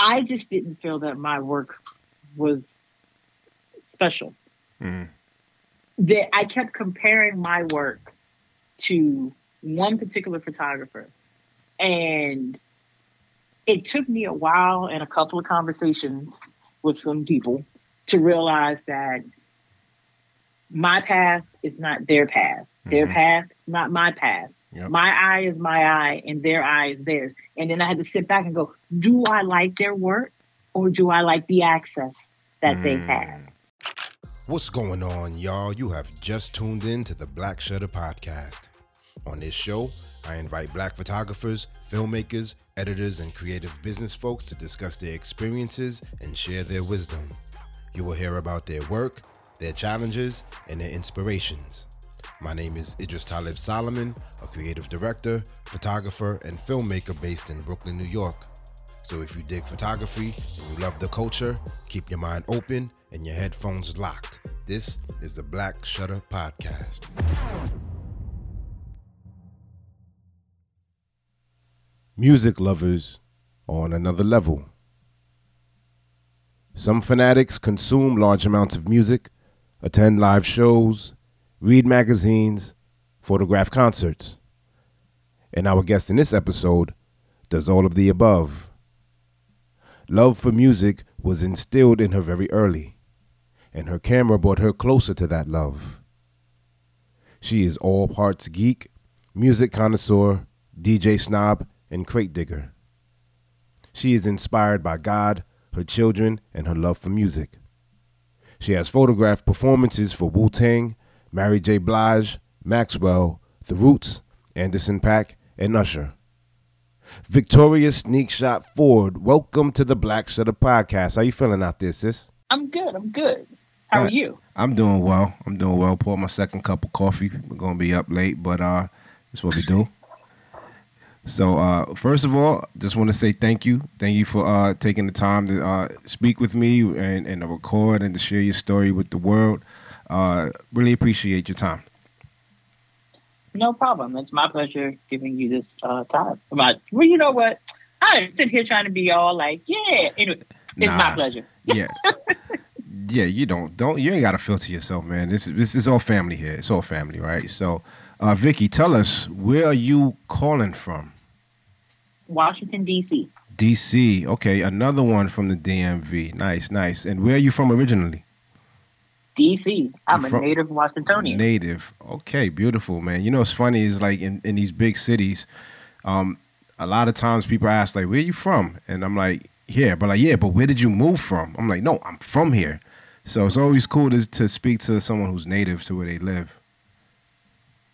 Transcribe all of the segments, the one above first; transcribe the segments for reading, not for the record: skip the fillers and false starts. I just didn't feel that my work was special. Mm. That I kept comparing my work to one particular photographer. And it took me a while and a couple of conversations with some people to realize that my path is not their path. Mm-hmm. Their path, not my path. Yep. My eye is my eye and their eye is theirs. And then I had to sit back and go, do I like their work or do I like the access that they have? What's going on, y'all? You have just tuned in to the Black Shutter Podcast. On this show, I invite Black photographers, filmmakers, editors, and creative business folks to discuss their experiences and share their wisdom. You will hear about their work, their challenges, and their inspirations. My name is Idris Talib Salomon, a creative director, photographer, and filmmaker based in Brooklyn, New York. So if you dig photography and you love the culture, keep your mind open and your headphones locked. This is the Black Shutter Podcast. Music lovers are on another level. Some fanatics consume large amounts of music, attend live shows, read magazines, photograph concerts. And our guest in this episode does all of the above. Love for music was instilled in her very early, and her camera brought her closer to that love. She is all parts geek, music connoisseur, DJ snob, and crate digger. She is inspired by God, her children, and her love for music. She has photographed performances for Wu-Tang, Mary J. Blige, Maxwell, The Roots, Anderson .Paak, and Usher. Victoria Sneakshot Ford, welcome to the Black Shutter Podcast. How you feeling out there, sis? I'm good. How are you? I'm doing well. Poured my second cup of coffee. We're going to be up late, but that's what we do. So first of all, just want to say thank you. Thank you for taking the time to speak with me and to record and to share your story with the world. Really appreciate your time. No problem. It's my pleasure giving you this time. Well, you know what? I sit here trying to be all like, yeah. Anyway, it's my pleasure. Yeah. Yeah, you don't. You ain't got to filter yourself, man. This is all family here. It's all family, right? So, Vicky, tell us, where are you calling from? Washington, D.C. D.C. Okay, another one from the DMV. Nice. And where are you from originally? D.C. I'm a native Washingtonian. Native. Okay, beautiful, man. You know, it's funny is like in these big cities, a lot of times people ask, like, where are you from? And I'm like, here. But like, yeah, but where did you move from? I'm like, no, I'm from here. So it's always cool to speak to someone who's native to where they live.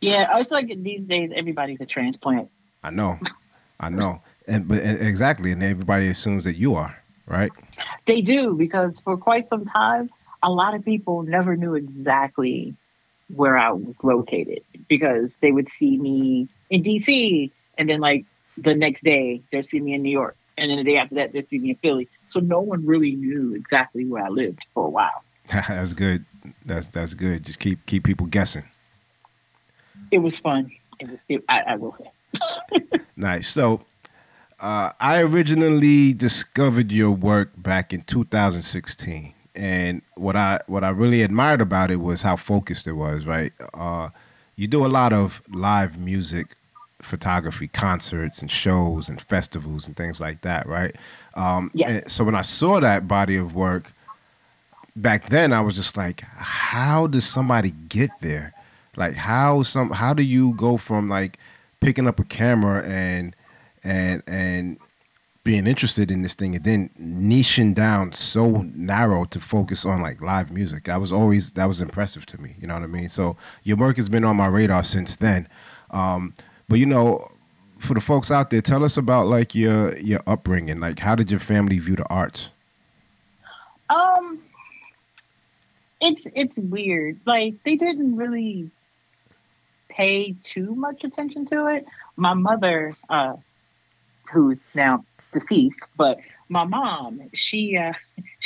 Yeah, it's like these days, everybody's a transplant. I know. Exactly. And everybody assumes that you are, right? They do, because for quite some time, a lot of people never knew exactly where I was located, because they would see me in D.C. and then like the next day, they'd see me in New York. And then the day after that, they'd see me in Philly. So no one really knew exactly where I lived for a while. That's good. That's good. Just keep people guessing. It was fun. I will say. Nice. So, I originally discovered your work back in 2016, and what I really admired about it was how focused it was. Right. You do a lot of live music, photography, concerts, and shows, and festivals, and things like that. Right. Yeah. So when I saw that body of work back then, I was just like, how does somebody get there? Like how do you go from like picking up a camera and being interested in this thing and then niching down so narrow to focus on like live music? That was impressive to me. You know what I mean? So your work has been on my radar since then. But you know, for the folks out there, tell us about like your upbringing. Like how did your family view the arts? It's weird. Like they didn't really pay too much attention to it. My mother, who's now deceased, but my mom, she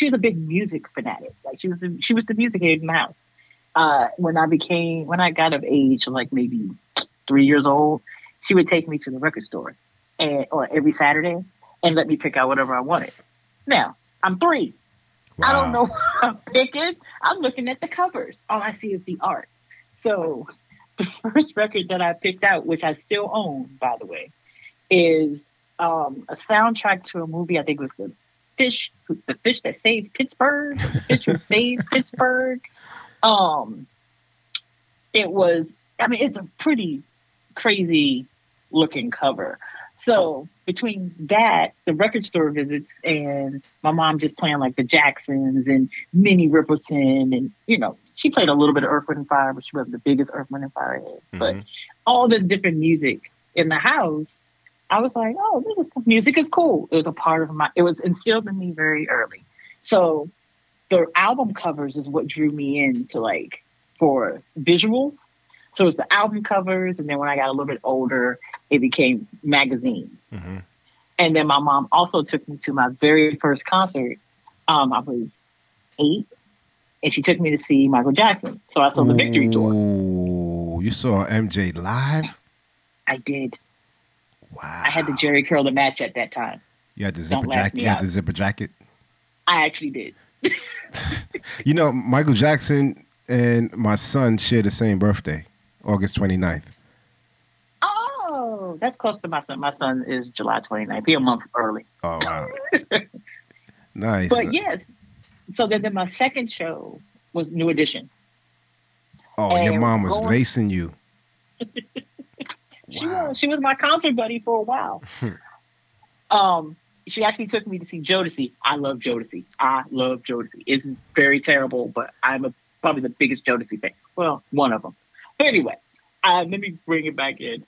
was a big music fanatic. Like she was the music head in the house. When I got of age, like maybe 3 years old, she would take me to the record store every Saturday and let me pick out whatever I wanted. Now, I'm three. Wow. I don't know what I'm picking. I'm looking at the covers. All I see is the art. So the first record that I picked out, which I still own, by the way, is a soundtrack to a movie. I think it was the fish that saved Pittsburgh, the fish who saved Pittsburgh. It was, I mean, it's a pretty crazy looking cover. So between that, the record store visits, and my mom just playing like the Jacksons and Minnie Riperton, and, you know, she played a little bit of Earth, Wind & Fire, but she wasn't the biggest Earth, Wind & Fire head. Mm-hmm. But all this different music in the house, I was like, oh, music is cool. It was a part of it was instilled in me very early. So the album covers is what drew me in to like, for visuals. So it's the album covers. And then when I got a little bit older, it became magazines. Mm-hmm. And then my mom also took me to my very first concert. I was 8, and she took me to see Michael Jackson. So I saw the Victory Tour. Ooh, you saw MJ live? I did. Wow. I had the Jerry Curl the match at that time. You had the zipper jacket? You had the zipper jacket? I actually did. You know, Michael Jackson and my son share the same birthday, August 29th. Oh, that's close to my son. My son is July 29th. He's a month early. Oh, wow. Nice. But yes, so then my second show was New Edition. Oh, and your mom was lacing you. She was my concert buddy for a while. She actually took me to see Jodeci. I love Jodeci. It's very terrible, but I'm probably the biggest Jodeci fan. Well, one of them. But anyway, let me bring it back in.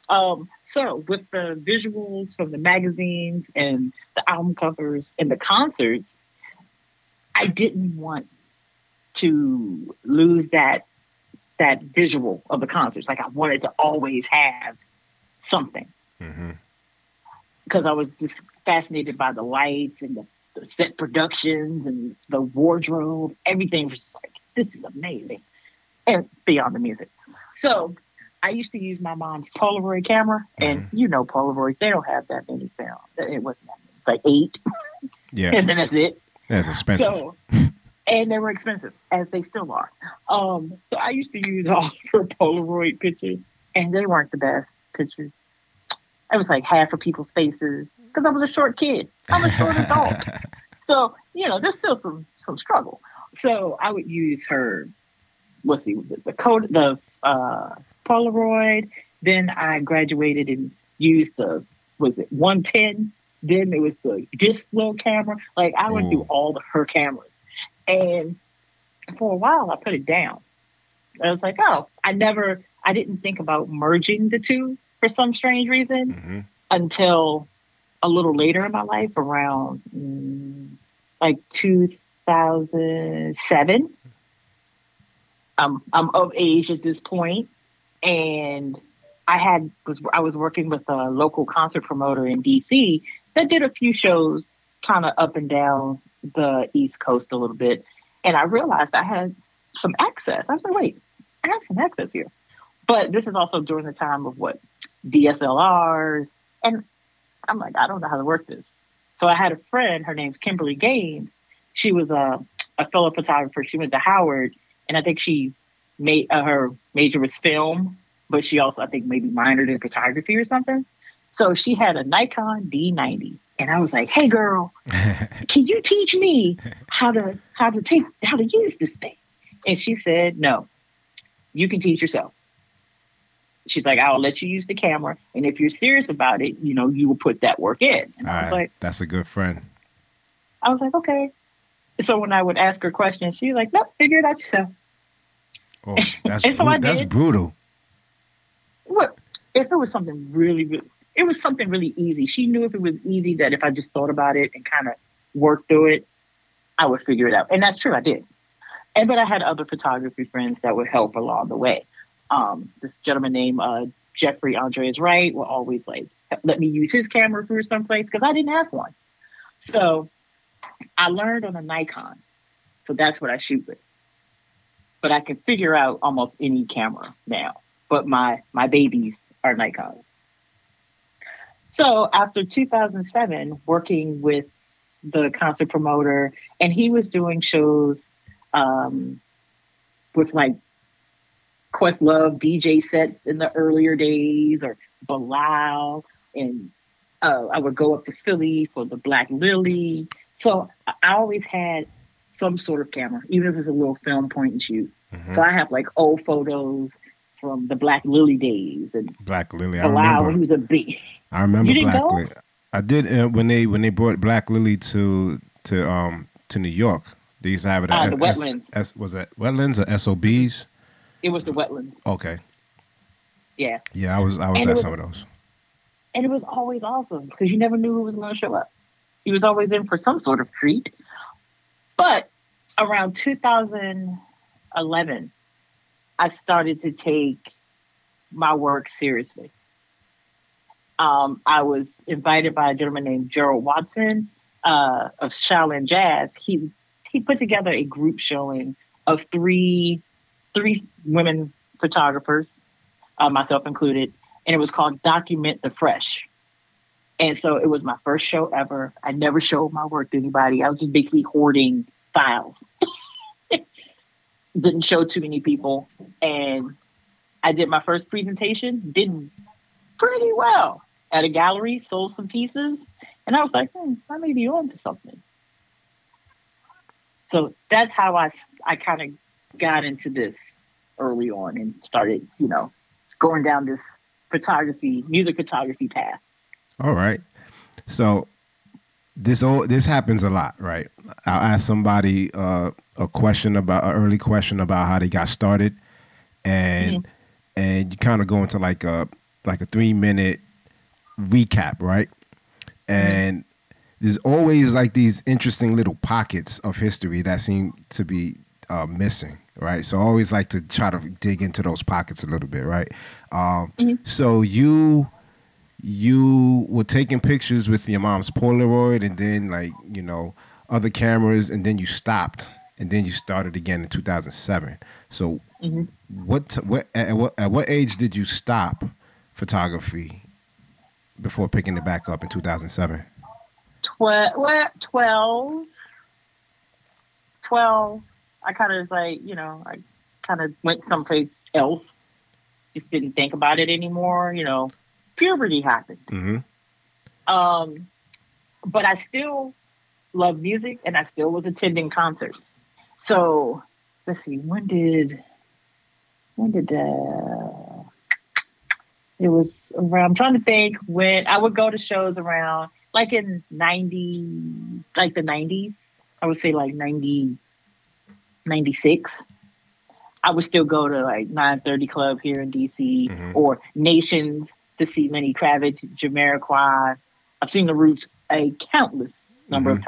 So with the visuals from the magazines and the album covers and the concerts, I didn't want to lose that visual of the concerts. Like, I wanted to always have something. Mm-hmm. Because I was just fascinated by the lights and the set productions and the wardrobe. Everything was just like, this is amazing. And beyond the music. So I used to use my mom's Polaroid camera. And you know, Polaroids, they don't have that many film. It wasn't that many. It's like 8. Yeah. And then that's it. That's expensive. So, and they were expensive, as they still are. So I used to use all her Polaroid pictures. And they weren't the best pictures. It was like half of people's faces. Because I was a short kid. I'm a short adult. So, you know, there's still some struggle. So I would use her, Polaroid. Then I graduated and used the, 110? Then it was the Dislo camera. Like, I would do all her cameras. And for a while, I put it down. I was like, oh, I didn't think about merging the two for some strange reason until a little later in my life, around like 2007. I'm of age at this point, and I was working with a local concert promoter in DC that did a few shows kind of up and down the East Coast a little bit, and I realized I had some access. I was like, wait, I have some access here. But this is also during the time of DSLRs, and I'm like, I don't know how to work this. So I had a friend, her name's Kimberly Gaines. She was a fellow photographer. She went to Howard, and I think she made her major was film, but she also, I think, maybe minored in photography or something. So she had a Nikon D90, and I was like, hey girl, can you teach me how to use this thing? And she said, no, you can teach yourself. She's like, I'll let you use the camera, and if you're serious about it, you know, you will put that work in. And I was like, that's a good friend. I was like, okay. So when I would ask her questions, she's like, nope, figure it out yourself. Oh, that's, so that's brutal. Well, if it was something really, it was something really easy. She knew if it was easy that if I just thought about it and kind of worked through it, I would figure it out. And that's true, I did. But I had other photography friends that would help along the way. This gentleman named Jeffrey Andreas Wright will always like let me use his camera for someplace because I didn't have one. So I learned on a Nikon, so that's what I shoot with. But I can figure out almost any camera now. But my babies are Nikons. So after 2007, working with the concert promoter, and he was doing shows with like Questlove DJ sets in the earlier days, or Bilal, and I would go up to Philly for the Black Lily. So I always had some sort of camera, even if it's a little film point and shoot. Mm-hmm. So I have like old photos from the Black Lily days, and Black Lily. Bilal, I remember. He was a big. I remember you Black Lily. I did when they brought Black Lily to New York. They used to have it at the Wetlands. Was it Wetlands or SOBs? It was the Wetlands. Okay. Yeah. Yeah, I was at some of those. And it was always awesome because you never knew who was going to show up. He was always in for some sort of treat. But around 2011, I started to take my work seriously. I was invited by a gentleman named Gerald Watson of Shaolin Jazz. He put together a group showing of three women photographers, myself included, and it was called Document the Fresh. And so it was my first show ever. I never showed my work to anybody. I was just basically hoarding files. Didn't show too many people. And I did my first presentation, did pretty well at a gallery, sold some pieces, and I was like, I may be on to something. So that's how I kind of got into this early on and started, going down this music photography path. All right. So this happens a lot, right? I'll ask somebody an early question about how they got started, and mm-hmm. and you kind of go into like a 3-minute recap, right? And there's always like these interesting little pockets of history that seem to be missing, right? So I always like to try to dig into those pockets a little bit, right? So you were taking pictures with your mom's Polaroid, and then other cameras, and then you stopped, and then you started again in 2007. So mm-hmm. At what age did you stop photography before picking it back up in 2007? 12. I kind of went someplace else. Just didn't think about it anymore. Puberty happened. Mm-hmm. But I still loved music, and I still was attending concerts. So let's see, it was around, I'm trying to think when I would go to shows around like in the 90s, I would say like 96. I would still go to like 9:30 Club here in DC, mm-hmm. or Nations to see Lenny Kravitz, Jamiroquai. I've seen the Roots a countless number mm-hmm. of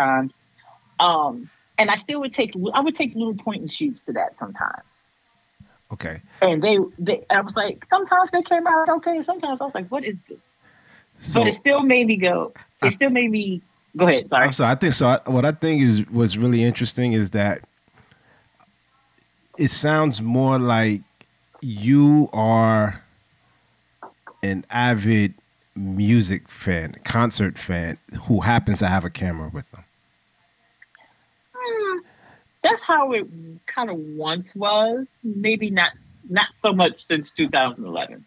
times. And I still would take little point and shoots to that sometimes. Okay. And I was like, sometimes they came out okay, sometimes I was like, what is this? So, but it still made me go. Go ahead. Sorry. I'm sorry. I think so. What I think is what's really interesting is that it sounds more like you are an avid music fan, concert fan, who happens to have a camera with them. That's how it kind of once was. Maybe not so much since 2011.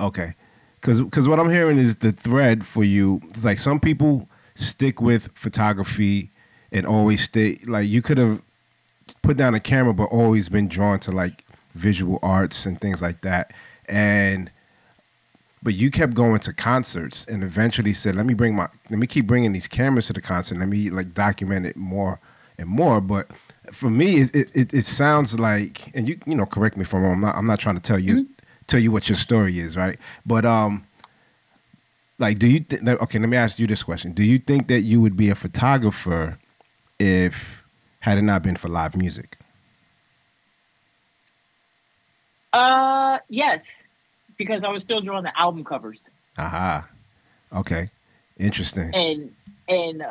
Okay. Because what I'm hearing is the thread for you. Like, some people stick with photography and always stay. Like, you could have put down a camera but always been drawn to, like, visual arts and things like that. But you kept going to concerts and eventually said, let me keep bringing these cameras to the concert. Let me, like, document it more and more. But for me, it sounds like, and you correct me if I'm wrong. I'm not trying to tell you mm-hmm. tell you what your story is, right? But okay, let me ask you this question. Do you think that you would be a photographer had it not been for live music? Yes, because I was still drawing the album covers. Aha. Okay. Interesting. And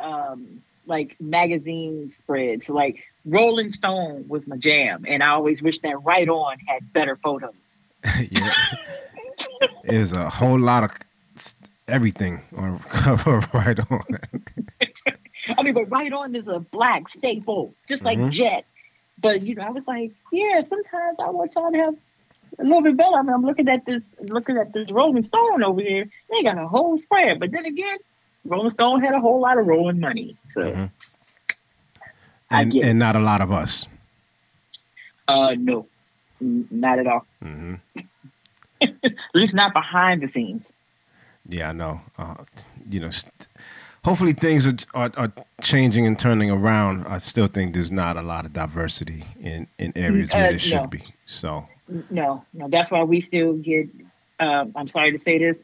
like magazine spreads. Like Rolling Stone was my jam, and I always wished that Right On had better photos. Yeah. There's a whole lot of everything on cover Right On. I mean, but right on is a black staple, just like Jet. But, you know, I was like, yeah, sometimes I want y'all to have a little bit better. I mean, I'm looking at this Rolling Stone over here. They got a whole spread. But then again, Rolling Stone had a whole lot of rolling money. So and not a lot of us. No, not at all. At least not behind the scenes. Yeah, I know. Hopefully things are changing and turning around. I still think there's not a lot of diversity in areas where there should be. So no, that's why we still get. I'm sorry to say this,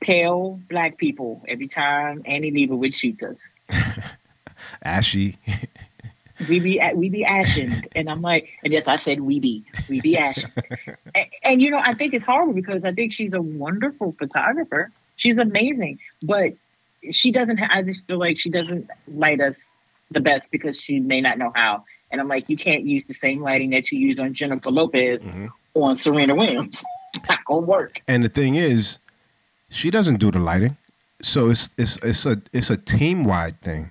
pale black people every time Annie Leibovitz shoots us. Ashy. We be ashened, and I'm like, and yes, I said we be ashened, and you know, I think it's horrible because I think she's a wonderful photographer. She's amazing, but. She doesn't. I just feel like she doesn't light us the best because she may not know how. And I'm like, you can't use the same lighting that you use on Jennifer Lopez on Serena Williams. It's not gonna work. And the thing is, she doesn't do the lighting, so it's a team wide thing.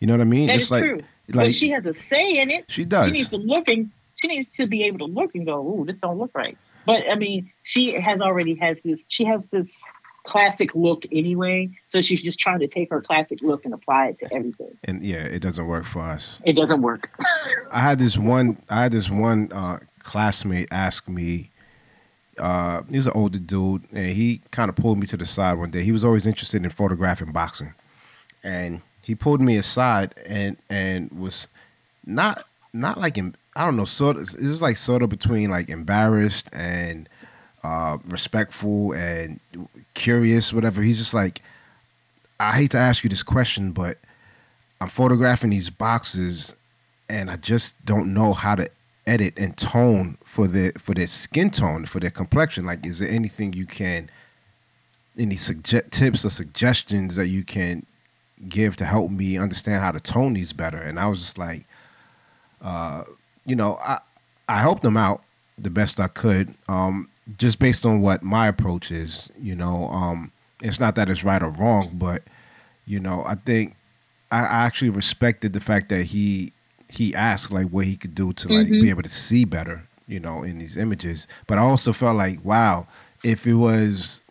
You know what I mean? That's like, true. Like, but she has a say in it. She does. She needs to look and she needs to be able to look and go, "Ooh, this don't look right." But I mean, she already has this. She has this. Classic look anyway, so she's just trying to take her classic look and apply it to everything. And yeah, it doesn't work for us. It doesn't work. I had this one classmate ask me. He was an older dude, and he kind of pulled me to the side one day. He was always interested in photographing boxing, and he pulled me aside and was not like, I don't know, sort of. It was like sort of between like embarrassed and. Respectful and curious, whatever. He's just like, I hate to ask you this question, but I'm photographing these boxes and I just don't know how to edit and tone for their skin tone, for their complexion. Like, is there anything you can, any tips or suggestions that you can give to help me understand how to tone these better? And I was just like, I helped them out the best I could. Just based on what my approach is, you know, it's not that it's right or wrong, but, you know, I think I actually respected the fact that he asked like what he could do to like be able to see better, you know, in these images. But I also felt like, wow, if it was,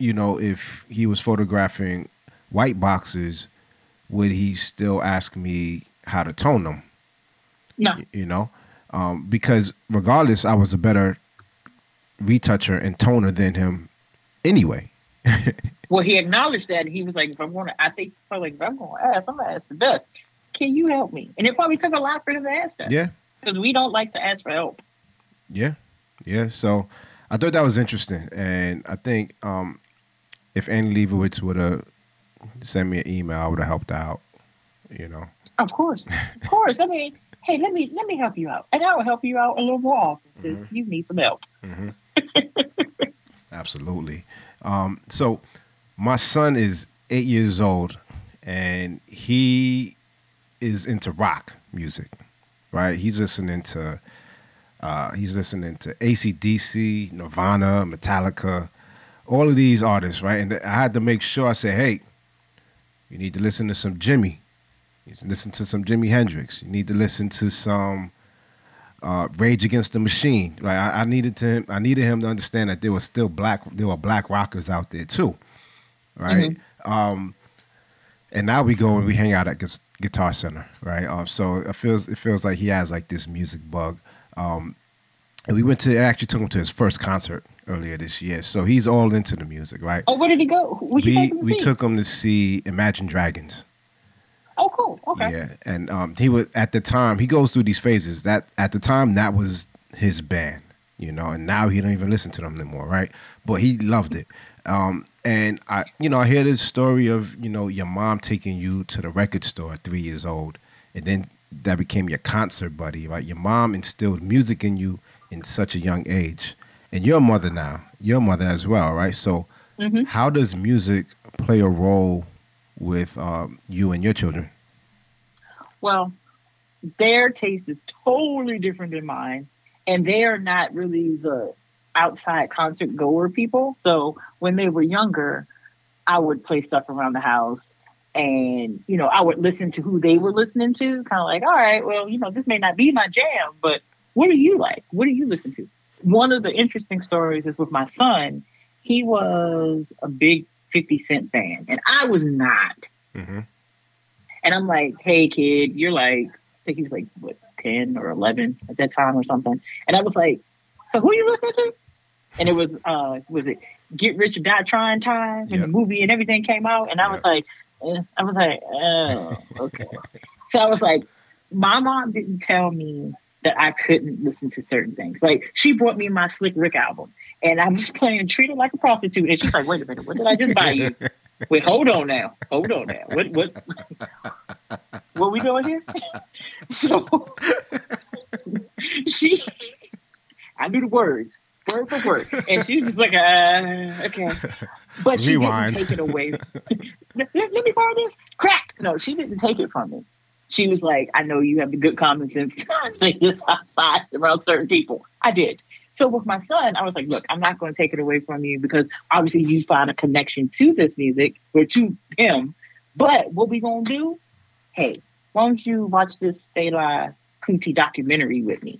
you know, if he was photographing white boxes, would he still ask me how to tone them? No. You know, because regardless, I was a better retoucher and toner than him anyway. Well, he acknowledged that. He was like, if I'm going to ask, I'm going to ask the best. Can you help me? And it probably took a lot for him to ask that. Yeah. Because we don't like to ask for help. Yeah. Yeah. So I thought that was interesting. And I think if Annie Leibovitz would have sent me an email, I would have helped out, you know. Of course. Of course. I mean, hey, let me help you out. And I will help you out a little more often because you need some help. Mm-hmm. Absolutely. So my son is 8 years old and he is into rock music, right? He's listening to AC/DC, Nirvana, Metallica, all of these artists, right? And I had to make sure, I said, hey, you need to listen to some Jimmy. You need to listen to some Jimi Hendrix. You need to listen to some Rage Against the Machine. Like I needed him to understand that there were black rockers out there too, right? And now we go and we hang out at Guitar Center, right? So it feels like he has like this music bug. And I actually took him to his first concert earlier this year, so he's all into the music, right? Oh, where did he go? We took him to see Imagine Dragons. Oh, cool. Okay. Yeah, and he was at the time. He goes through these phases. That at the time that was his band, you know. And now he don't even listen to them anymore, right? But he loved it. And I hear this story of, you know, your mom taking you to the record store at 3 years old, and then that became your concert buddy, right? Your mom instilled music in you in such a young age, and your mother as well, right? So, how does music play a role with you and your children? Well, their taste is totally different than mine, and they are not really the outside concert goer people. So when they were younger, I would play stuff around the house And, you know, I would listen to who they were listening to, kind of like, all right, well, you know, this may not be my jam, but what do you like? What do you listen to? One of the interesting stories is with my son. He was a big 50 Cent fan, and I was not. Mm-hmm. And I'm like, hey, kid, you're like, I think he was like, what, 10 or 11 at that time or something. And I was like, so who are you listening to? And it was it Get Rich or Die Trying Time? And yep. The movie and everything came out. And I was like, oh, okay. So I was like, my mom didn't tell me that I couldn't listen to certain things. Like, she bought me my Slick Rick album, and I was playing Treated Like a Prostitute. And she's like, wait a minute, what did I just buy you? Wait, hold on now. What we doing here? So I knew the words. Word for word. And she was like, okay. But she didn't take it away. Let me borrow this. Crack. No, she didn't take it from me. She was like, I know you have the good common sense to say this outside around certain people. I did. So with my son, I was like, look, I'm not going to take it away from you because obviously you find a connection to this music or to him. But what we going to do? Hey, why don't you watch this Fela Kuti documentary with me?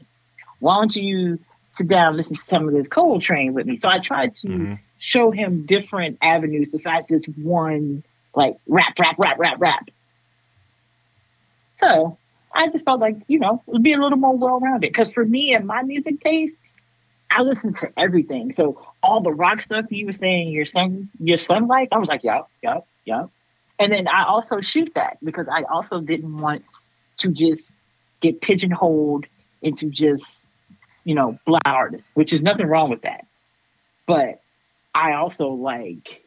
Why don't you sit down and listen to some of this Coal Train with me? So I tried to show him different avenues besides this one, like, rap. So I just felt like, you know, it would be a little more well-rounded. Because for me and my music taste, I listen to everything. So all the rock stuff you were saying, your son likes, I was like, yup. And then I also shoot that because I also didn't want to just get pigeonholed into just, you know, black artists, which is nothing wrong with that. But I also like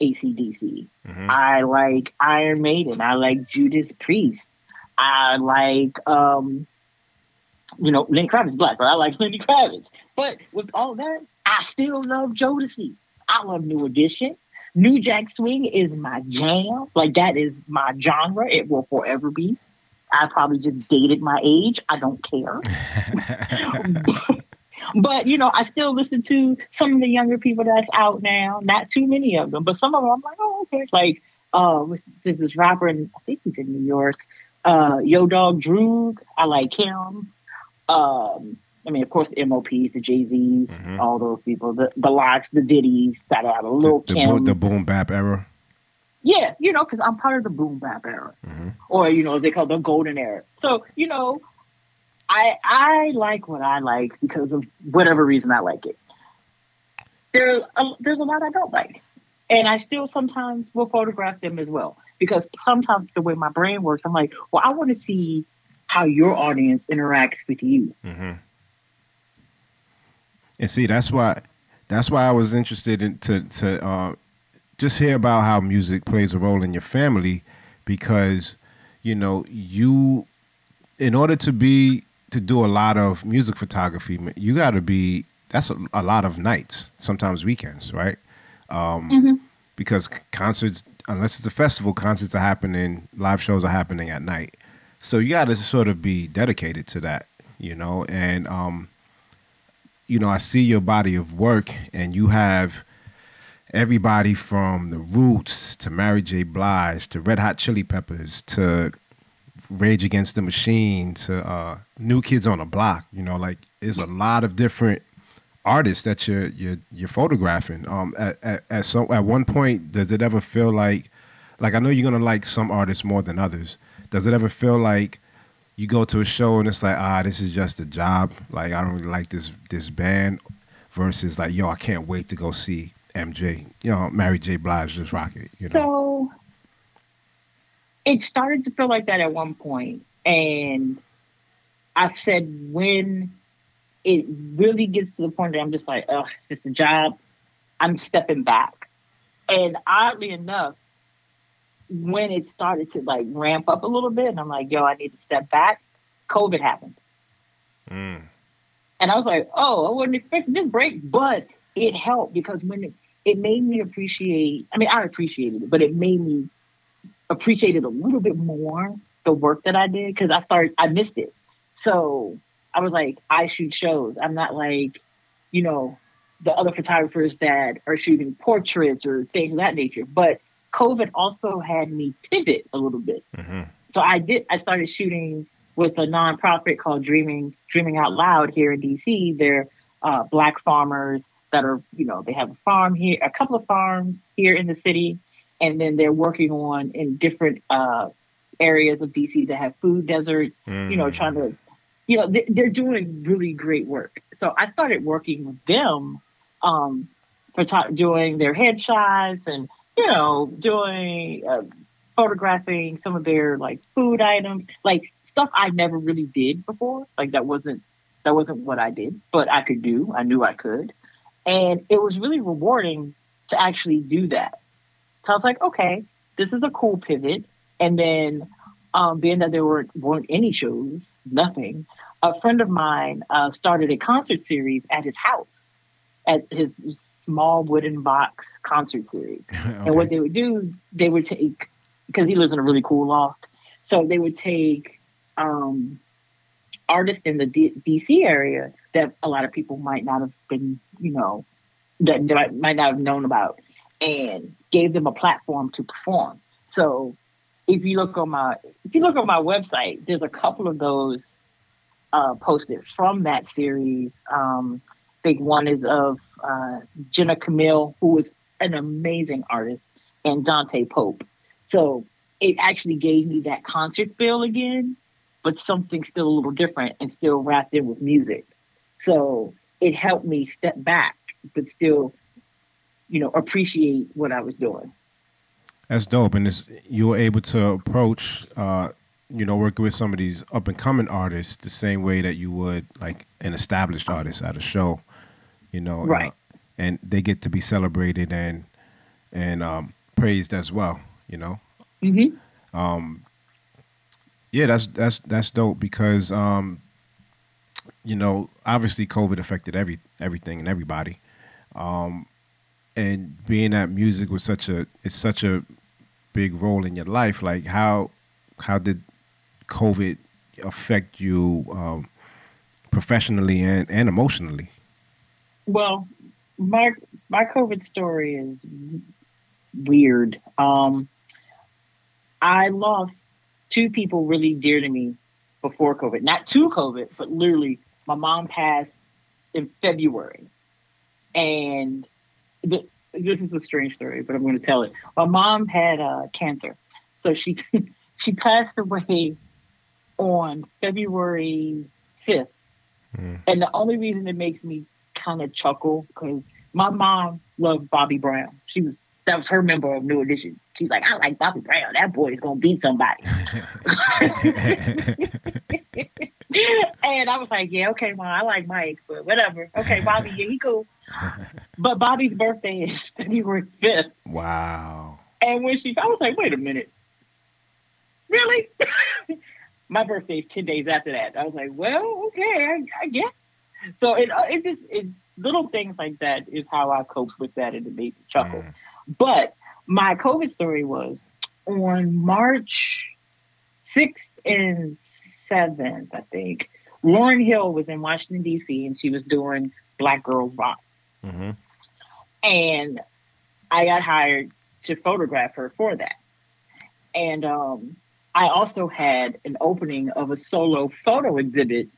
AC/DC. Mm-hmm. I like Iron Maiden. I like Judas Priest. I like, you know, Lenny Kravitz is black, but I like Lenny Kravitz. But with all that, I still love Jodeci. I love New Edition. New Jack Swing is my jam. Like, that is my genre. It will forever be. I probably just dated my age. I don't care. but, you know, I still listen to some of the younger people that's out now. Not too many of them, but some of them I'm like, oh, okay. Like, there's this rapper, and I think he's in New York. Yo Dog Drew. I like him. I mean, of course, the MOPs, the Jay-Zs, all those people, the Locks, the Diddies, the Lil' Kims. The boom bap era. Yeah, you know, because I'm part of the boom bap era, or, you know, as they call the golden era. So, you know, I like what I like because of whatever reason I like it. There's a lot I don't like, and I still sometimes will photograph them as well because sometimes the way my brain works, I'm like, well, I want to see how your audience interacts with you. And see, that's why I was interested in to just hear about how music plays a role in your family, because, you know, you, in order to do a lot of music photography, you got to be, that's a lot of nights, sometimes weekends, right? Because concerts, unless it's a festival, concerts are happening, live shows are happening at night. So you got to sort of be dedicated to that, you know? And, you know, I see your body of work, and you have everybody from The Roots to Mary J. Blige to Red Hot Chili Peppers to Rage Against the Machine to New Kids on the Block. You know, like, there's a lot of different artists that you're photographing. At one point, does it ever feel like I know you're gonna like some artists more than others. Does it ever feel like you go to a show and it's like, this is just a job? Like, I don't really like this band, versus like, yo, I can't wait to go see MJ, you know, Mary J. Blige, just rock it, you know. So it started to feel like that at one point, and I've said when it really gets to the point that I'm just like, oh, it's just a job, I'm stepping back. And oddly enough, when it started to like ramp up a little bit, and I'm like, yo, I need to step back, COVID happened. And I was like, oh, I wasn't expecting this break, but it helped because when it made me appreciate, I mean, I appreciated it, but it made me appreciate it a little bit more, the work that I did, because I missed it. So I was like, I shoot shows. I'm not like, you know, the other photographers that are shooting portraits or things of that nature. But COVID also had me pivot a little bit. Mm-hmm. So I started shooting with a nonprofit called Dreaming Out Loud here in DC. They're Black farmers that are, you know, they have a farm here, a couple of farms here in the city, and then they're working on in different areas of DC that have food deserts, you know, trying to, you know, they're doing really great work. So I started working with them for doing their headshots and, you know, doing photographing some of their like food items, like stuff I never really did before. Like that wasn't what I did, but I could do. I knew I could. And it was really rewarding to actually do that. So I was like, okay, this is a cool pivot. And then being that there weren't any shows, nothing, a friend of mine started a concert series at his house, at his small wooden box concert series. Okay. And what they would do, they would take, because he lives in a really cool loft, so they would take artists in the DC area that a lot of people might not have been, you know, that might not have known about, and gave them a platform to perform. So if you look on my website, there's a couple of those posted from that series. I think one is of Jenna Camille, who is an amazing artist, and Dante Pope. So it actually gave me that concert feel again, but something still a little different and still wrapped in with music. So it helped me step back, but still, you know, appreciate what I was doing. That's dope. And you were able to approach, you know, working with some of these up and coming artists the same way that you would like an established artist at a show, you know, right. And they get to be celebrated and praised as well, you know? Mm-hmm. Yeah, that's dope because, you know, obviously COVID affected everything and everybody, and being that music was such a big role in your life. Like how did COVID affect you professionally and emotionally? Well, my COVID story is weird. I lost two people really dear to me before COVID, not to COVID, but literally my mom passed in February. And this is a strange story, but I'm going to tell it. My mom had cancer. So she passed away on February 5th. Mm. And the only reason it makes me kind of chuckle, because my mom loved Bobby Brown. That was her member of New Edition. She's like, I like Bobby Brown. That boy is going to be somebody. And I was like, yeah, okay, Mom, I like Mike, but whatever. Okay, Bobby, yeah, he cool. But Bobby's birthday is February 5th. Wow. And I was like, wait a minute. Really? My birthday is 10 days after that. I was like, well, okay, I guess. So it just little things like that is how I cope with that, and it made me chuckle. Mm. But my COVID story was on March 6th and 7th, I think. Lauryn Hill was in Washington, D.C., and she was doing Black Girl Rock. Mm-hmm. And I got hired to photograph her for that. And I also had an opening of a solo photo exhibit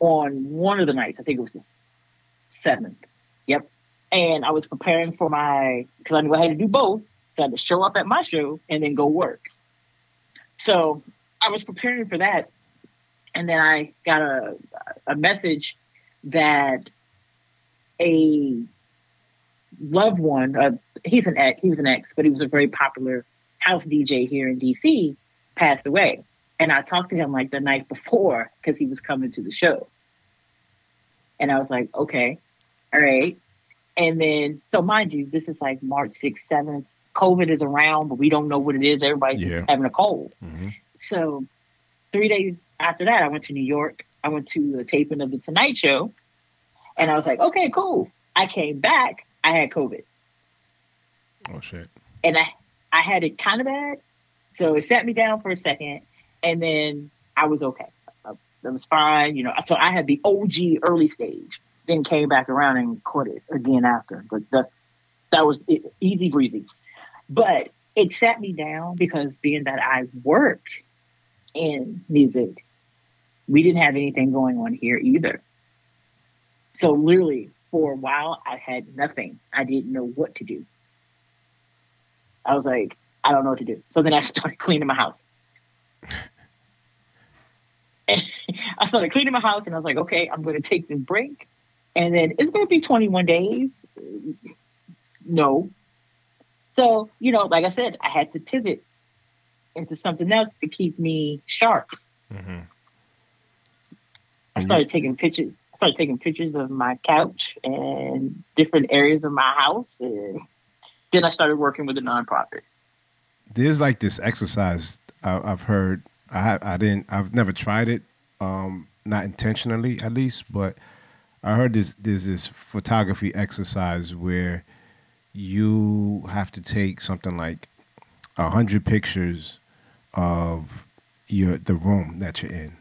on one of the nights. I think it was the 7th. Yep. And I was preparing for because I knew I had to do both. So I had to show up at my show and then go work. So I was preparing for that. And then I got a message that a loved one, he was an ex, but he was a very popular house DJ here in DC, passed away. And I talked to him like the night before because he was coming to the show. And I was like, okay, all right. And then, so mind you, this is like March 6th, 7th. COVID is around, but we don't know what it is. Everybody's having a cold. Mm-hmm. So 3 days after that, I went to New York. I went to a taping of The Tonight Show. And I was like, okay, cool. I came back. I had COVID. Oh, shit. And I had it kind of bad. So it sat me down for a second. And then I was okay. It was fine, you know. So I had the OG early stage, then came back around and caught it again after. But that was easy breezy. But it sat me down because being that I worked in music, we didn't have anything going on here either. So literally for a while, I had nothing. I didn't know what to do. I was like, I don't know what to do. So then I started cleaning my house. I started cleaning my house and I was like, okay, I'm going to take this break. And then it's going to be 21 days. No. So, you know, like I said, I had to pivot into something else to keep me sharp. Mm-hmm. I started taking pictures. I started taking pictures of my couch and different areas of my house. And then I started working with a nonprofit. There's like this exercise I've heard. I've never tried it, not intentionally at least, but I heard there's this photography exercise where you have to take something like 100 pictures of the room that you're in,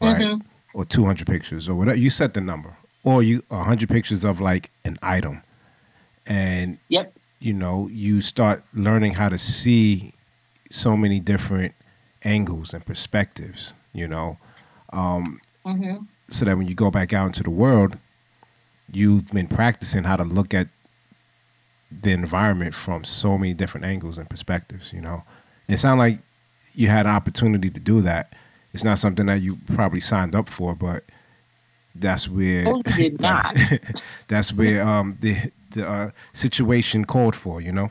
right? Mm-hmm. Or 200 pictures or whatever. You set the number, or 100 pictures of like an item, and yep, you know, you start learning how to see so many different angles and perspectives, you know, mm-hmm. so that when you go back out into the world, you've been practicing how to look at the environment from so many different angles and perspectives, you know. It sounded like you had an opportunity to do that. It's not something that you probably signed up for, but that's where that's where the situation called for, you know.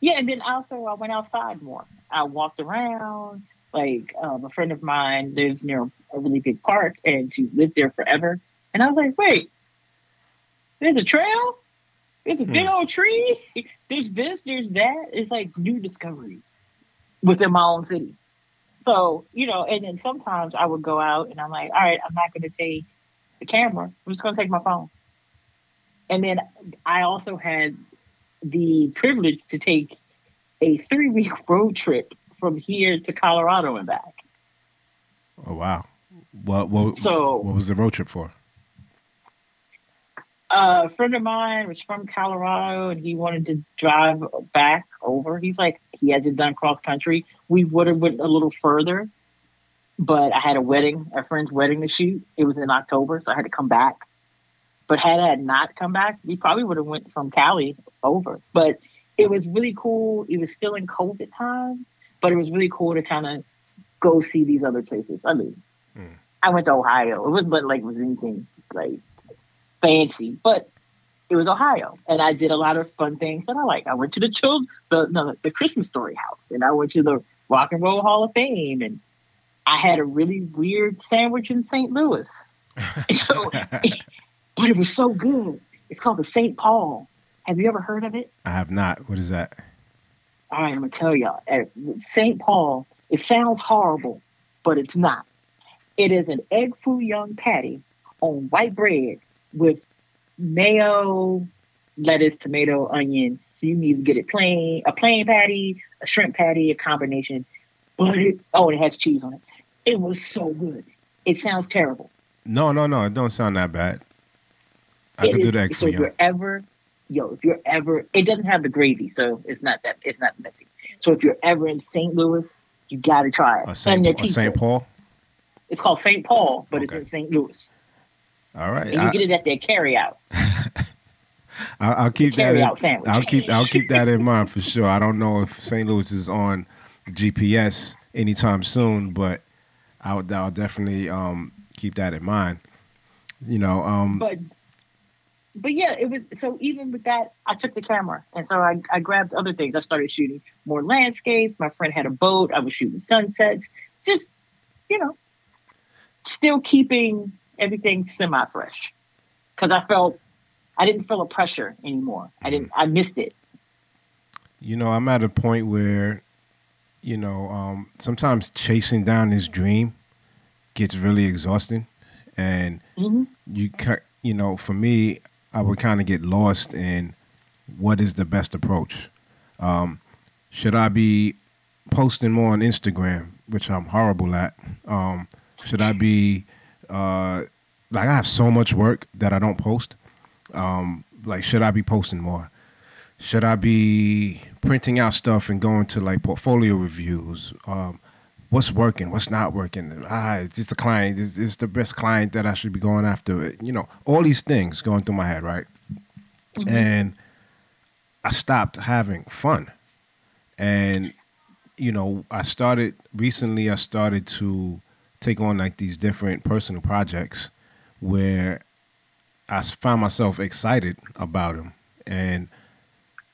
Yeah, and then also I went outside more. I walked around. Like a friend of mine lives near a really big park, and she's lived there forever. And I was like, wait, there's a trail? There's a big old tree? There's this, there's that. It's like new discovery within my own city. So, you know, and then sometimes I would go out and I'm like, all right, I'm not going to take the camera. I'm just going to take my phone. And then I also had the privilege to take a 3-week road trip from here to Colorado and back. Oh, wow. What was the road trip for? A friend of mine was from Colorado and he wanted to drive back over. He's like, he hasn't done cross country. We would have went a little further, but I had a friend's wedding to shoot. It was in October, so I had to come back. But had I not come back, we probably would have went from Cali over. But it was really cool. It was still in COVID time, but it was really cool to kind of go see these other places. I mean, I went to Ohio. It wasn't like it was anything like fancy, but it was Ohio, and I did a lot of fun things that I like. I went to the Christmas Story house, and I went to the Rock and Roll Hall of Fame, and I had a really weird sandwich in St. Louis. So. But it was so good. It's called the St. Paul. Have you ever heard of it? I have not. What is that? All right, I'm going to tell y'all. St. Paul, it sounds horrible, but it's not. It is an egg foo young patty on white bread with mayo, lettuce, tomato, onion. So you need to get it plain, a plain patty, a shrimp patty, a combination. But it has cheese on it. It was so good. It sounds terrible. No. It don't sound that bad. I can do that. So if you're ever, it doesn't have the gravy, so it's not messy. So if you're ever in St. Louis, you got to try it. St. Paul? It's called St. Paul, but okay. It's in St. Louis. All right. And you get it at their carry out. I'll keep that in mind for sure. I don't know if St. Louis is on the GPS anytime soon, but I'll definitely keep that in mind. You know, But yeah, it was so. Even with that, I took the camera, and so I grabbed other things. I started shooting more landscapes. My friend had a boat. I was shooting sunsets. Just, you know, still keeping everything semi-fresh because I didn't feel a pressure anymore. I missed it. You know, I'm at a point where, you know, sometimes chasing down this dream gets really exhausting, and you know, for me, I would kind of get lost in what is the best approach. Should I be posting more on Instagram, which I'm horrible at? Should I be I have so much work that I don't post. Should I be posting more? should I be printing out stuff and going to like portfolio reviews? What's working? What's not working? It's the client. It's the best client that I should be going after. You know, all these things going through my head, right? Mm-hmm. And I stopped having fun. And, you know, I started to take on like these different personal projects where I found myself excited about them. And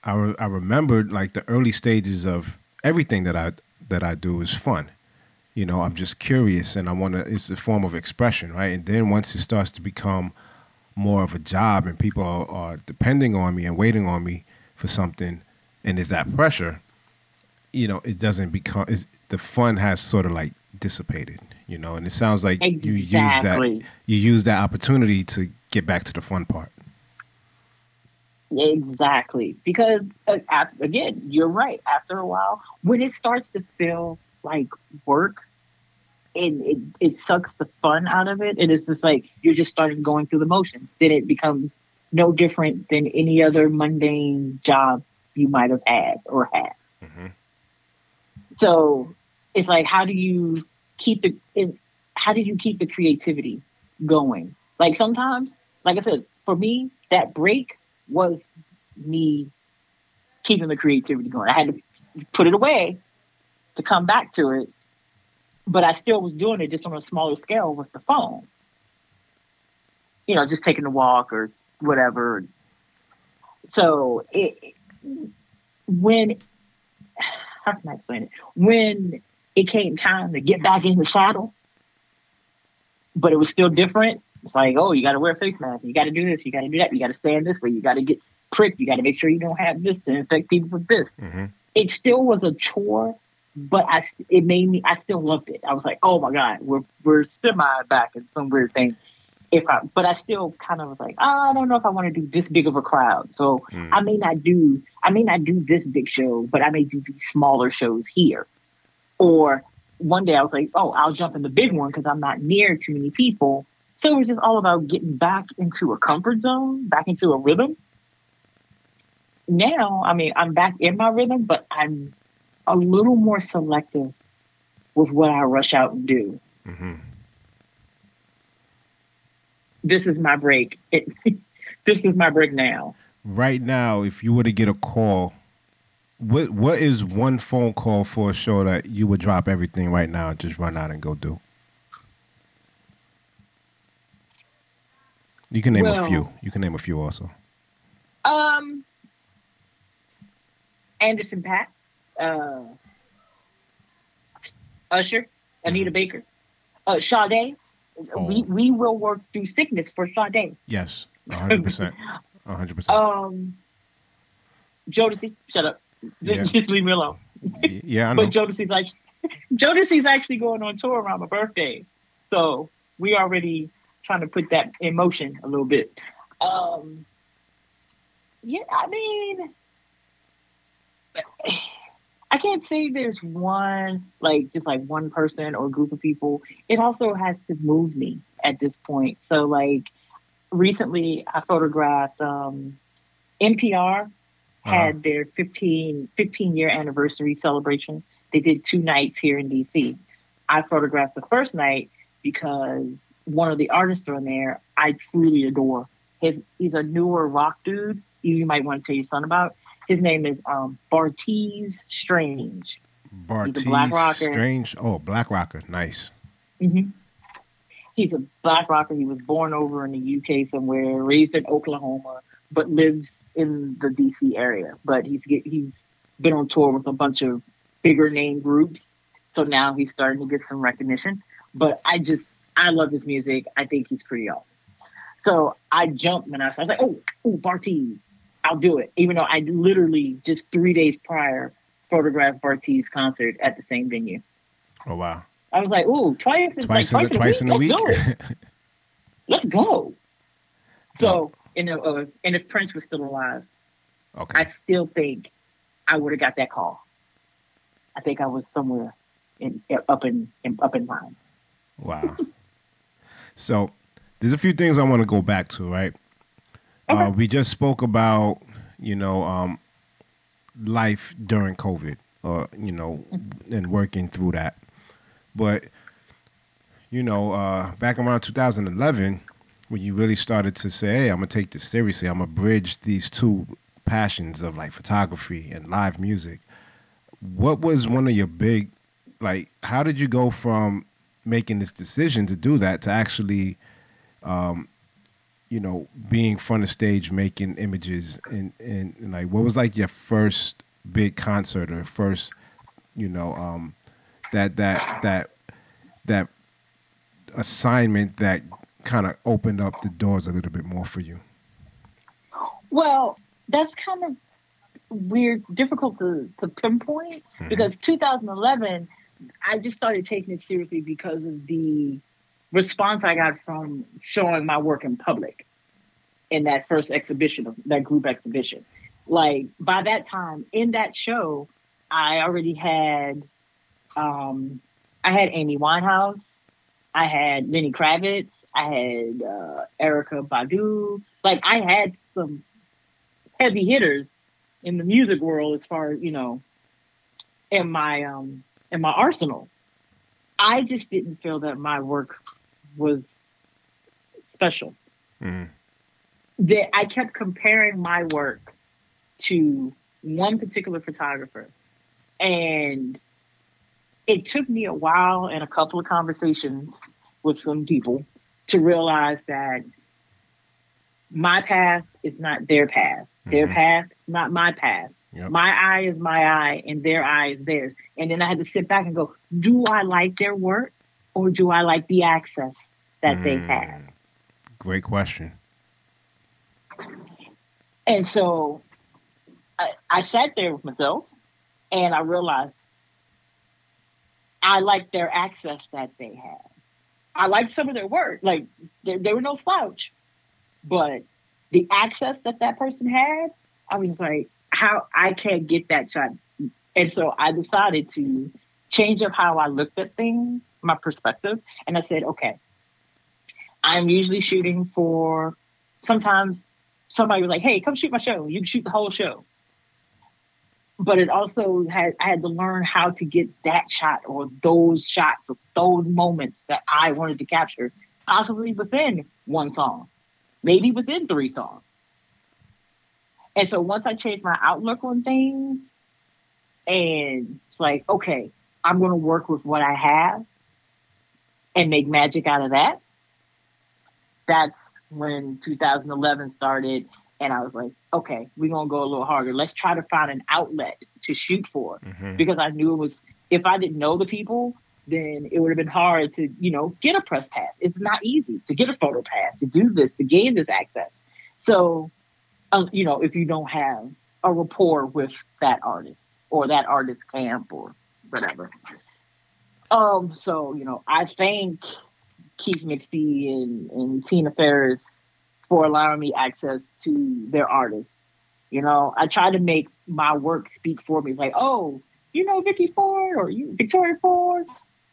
I remembered like the early stages of everything that I do is fun. You know, I'm just curious and it's a form of expression, right? And then once it starts to become more of a job and people are depending on me and waiting on me for something, and there's that pressure, you know, it doesn't become, the fun has sort of like dissipated, you know, and it sounds like exactly. you use that opportunity to get back to the fun part. Exactly. Because, again, you're right. After a while, when it starts to feel like work, and it sucks the fun out of it, and it's just like you're just starting going through the motions. Then it becomes no different than any other mundane job you might have had or had. Mm-hmm. So it's like, how do you keep the creativity going? Like sometimes, like I said, for me, that break was me keeping the creativity going. I had to put it away to come back to it, but I still was doing it just on a smaller scale with the phone. You know, just taking a walk or whatever. So how can I explain it? When it came time to get back in the saddle, but it was still different. It's like, oh, you got to wear a face mask. You got to do this. You got to do that. You got to stand this way. You got to get pricked. You got to make sure you don't have this to infect people with this. Mm-hmm. It still was a chore, but it made me. I still loved it. I was like, oh my God, we're semi back in some weird thing. But I still kind of was like, oh, I don't know if I want to do this big of a crowd. So I may not do this big show, but I may do these smaller shows here. Or one day I was like, oh, I'll jump in the big one because I'm not near too many people. So it was just all about getting back into a comfort zone, back into a rhythm. Now, I mean, I'm back in my rhythm, but I'm a little more selective with what I rush out and do. Mm-hmm. This is my break. This is my break now. Right now, if you were to get a call, what is one phone call for a show that you would drop everything right now and just run out and go do? You can name a few. You can name a few also. Anderson .Paak, Usher, Anita Baker, Sade. Oh. We will work through sickness for Sade. Yes, 100%. 100%. Jodeci, shut up. Just leave me alone. Yeah, I know. But Jodeci's actually going on tour around my birthday, so we already trying to put that in motion a little bit. Yeah, I mean, I can't say there's one, like, just like one person or group of people. It also has to move me at this point. So, like, recently I photographed NPR had their 15-year anniversary celebration. They did 2 nights here in D.C. I photographed the first night because one of the artists on there, I truly adore. He's a newer rock dude. You might want to tell your son about. His name is Bartees Strange. Bartees Black rocker. Strange. Oh, Black rocker. Nice. Mm-hmm. He's a Black rocker. He was born over in the UK somewhere, raised in Oklahoma, but lives in the DC area. But he's been on tour with a bunch of bigger name groups, so now he's starting to get some recognition. But I love his music. I think he's pretty awesome. So I jumped when I was like, oh, Bartees, I'll do it. Even though I literally just 3 days prior photographed Bartees' concert at the same venue. Oh, wow. I was like, ooh, twice in a week? Let's go. So, and if Prince was still alive, okay, I still think I would have got that call. I think I was somewhere up in line. Wow. So there's a few things I want to go back to, right? Okay. We just spoke about, life during COVID, or you know, and working through that. But you know, back around 2011, when you really started to say, "Hey, I'm gonna take this seriously. I'm gonna bridge these two passions of like photography and live music." What was one of your big, like, how did you go from making this decision to do that to actually, you know, being front of stage, making images, and like, what was like your first big concert or first, you know, that assignment that kind of opened up the doors a little bit more for you? Well, that's kind of weird, difficult to pinpoint, mm-hmm. because 2011, I just started taking it seriously because of the response I got from showing my work in public in that first exhibition, that group exhibition. Like, by that time, in that show, I already had, I had Amy Winehouse, I had Lenny Kravitz, I had Erykah Badu. Like, I had some heavy hitters in the music world as far as, you know, in my arsenal. I just didn't feel that my work was special. Mm. That I kept comparing my work to one particular photographer. And it took me a while and a couple of conversations with some people to realize that my path is not their path. Their mm-hmm. path, not my path. Yep. My eye is my eye and their eye is theirs. And then I had to sit back and go, do I like their work or do I like the access that they have? Great question. And so I sat there with myself and I realized I like their access that they have. I liked some of their work. Like, they were no slouch. But the access that that person had, I was like, how I can't get that shot. And so I decided to change up how I looked at things, my perspective. And I said, okay, I'm usually shooting for, sometimes somebody was like, hey, come shoot my show. You can shoot the whole show. But it also had, I had to learn how to get that shot or those shots of those moments that I wanted to capture, possibly within one song, maybe within three songs. And so once I changed my outlook on things and it's like, okay, I'm going to work with what I have and make magic out of that. That's when 2011 started. And I was like, okay, we're going to go a little harder. Let's try to find an outlet to shoot for. Mm-hmm. Because I knew it was, if I didn't know the people, then it would have been hard to, you know, get a press pass. It's not easy to get a photo pass, to do this, to gain this access. So, you know, if you don't have a rapport with that artist or that artist camp or whatever. So, you know, I thank Keith McPhee and Tina Ferris for allowing me access to their artists. You know, I try to make my work speak for me. Like, oh, you know Vicky Ford or you Victoria Ford?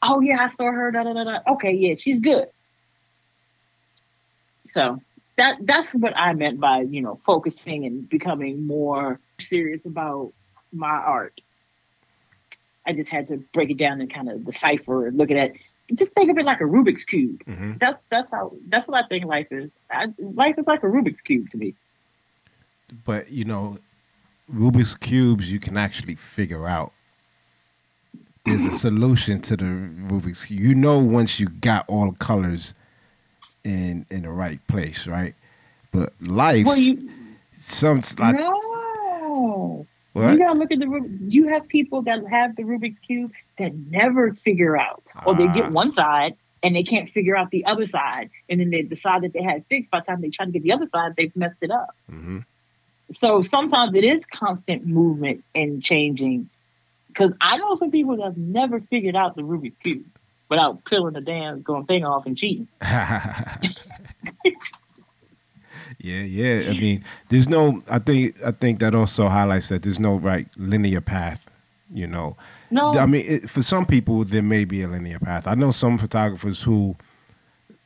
Oh, yeah, I saw her. Da, da, da, da. Okay, yeah, she's good. So that's what I meant by, you know, focusing and becoming more serious about my art. I just had to break it down and kind of decipher and look at it. Just think of it like a Rubik's Cube. Mm-hmm. That's what I think life is. Life is like a Rubik's Cube to me. But, you know, Rubik's Cubes you can actually figure out. There's a solution to the Rubik's Cube. You know, once you got all the colors in the right place, right? But life, well, no. What? You gotta look at you have people that have the Rubik's Cube that never figure out, or they get one side and they can't figure out the other side, and then they decide that they had fixed. By the time they try to get the other side, they've messed it up. Mm-hmm. So sometimes it is constant movement and changing. Because I know some people that have never figured out the Rubik's Cube without peeling the damn thing off and cheating. Yeah. I mean, there's no. I think that also highlights that there's no right linear path. You know. No. I mean, for some people, there may be a linear path. I know some photographers who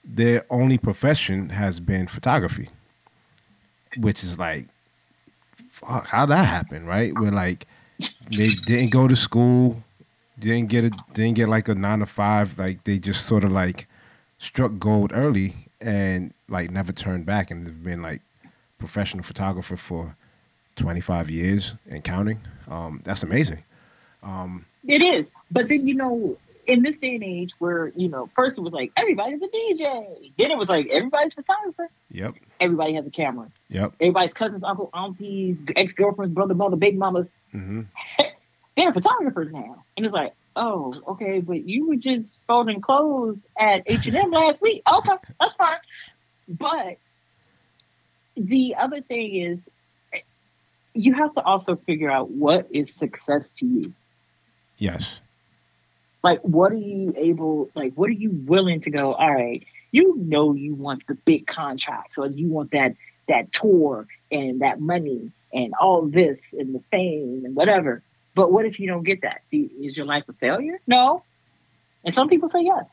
their only profession has been photography, which is like fuck, how'd that happen, right? Where like they didn't go to school, didn't get like a 9 to 5, like they just sort of like struck gold early and like never turned back, and they've been like professional photographer for 25 years and counting. That's amazing. It is. But then, you know, in this day and age where, you know, first it was like, everybody's a DJ. Then it was like, everybody's a photographer. Yep. Everybody has a camera. Yep. Everybody's cousins, uncle, aunties, ex-girlfriends, brother, mother, big mamas. Mm-hmm. They're photographers now. And it's like, oh, okay, but you were just folding clothes at H&M last week. Okay, that's fine. But the other thing is, you have to also figure out what is success to you. Yes. Like, what are you able, like, what are you willing to go, all right, you know you want the big contracts, or you want that tour and that money and all this and the fame and whatever. But what if you don't get that? Is your life a failure? No. And some people say yes.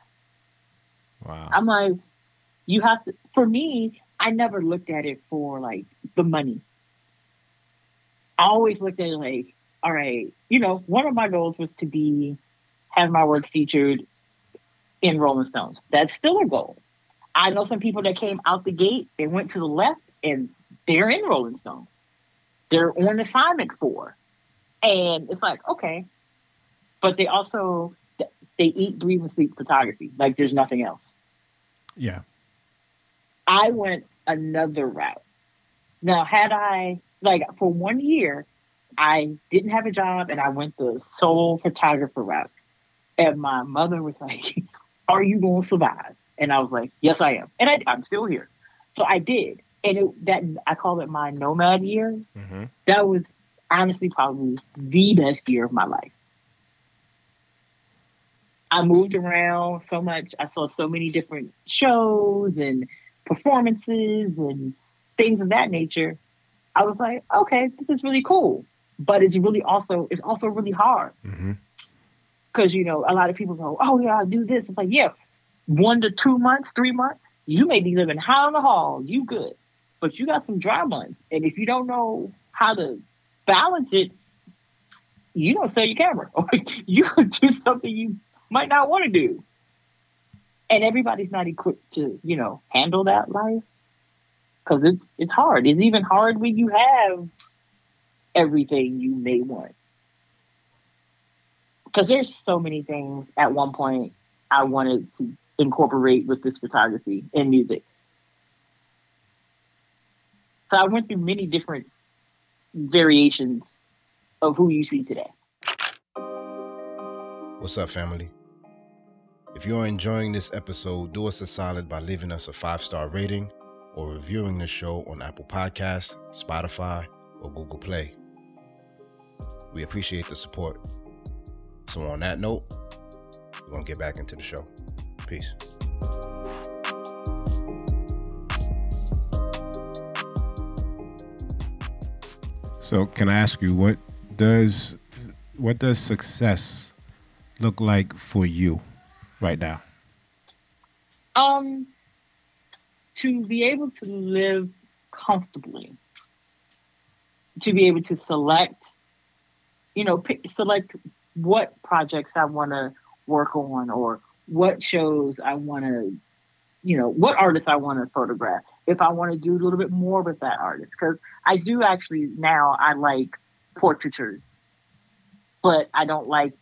Wow. I'm like, you have to, for me, I never looked at it for, like, the money. I always looked at it like, all right, you know, one of my goals was to have my work featured in Rolling Stones. That's still a goal. I know some people that came out the gate, they went to the left, and they're in Rolling Stones. They're on assignment for. And it's like, okay. But they also, they eat, breathe, and sleep photography. Like, there's nothing else. Yeah. I went another route. Now, had I... Like, for 1 year, I didn't have a job, and I went the sole photographer route. And my mother was like, are you going to survive? And I was like, yes, I am. And I'm still here. So I did. And I call it my nomad year. Mm-hmm. That was honestly probably the best year of my life. I moved around so much. I saw so many different shows and performances and things of that nature. I was like, okay, this is really cool, but it's also really hard because, mm-hmm. you know, a lot of people go, oh yeah, I'll do this. It's like, yeah, 1 to 2 months, 3 months, you may be living high on the hall, you good, but you got some dry months, and if you don't know how to balance it, you don't sell your camera, or you could do something you might not want to do, and everybody's not equipped to, you know, handle that life. Because it's hard. It's even hard when you have everything you may want. Because there's so many things at one point I wanted to incorporate with this photography and music. So I went through many different variations of who you see today. What's up, family? If you're enjoying this episode, do us a solid by leaving us a 5-star rating or reviewing the show on Apple Podcasts, Spotify, or Google Play. We appreciate the support. So on that note, we're going to get back into the show. Peace. So can I ask you, what does success look like for you right now? To be able to live comfortably, to be able to select, you know, select what projects I want to work on, or what shows I want to, you know, what artists I want to photograph, if I want to do a little bit more with that artist. Because I do actually now, I like portraitures, but I don't like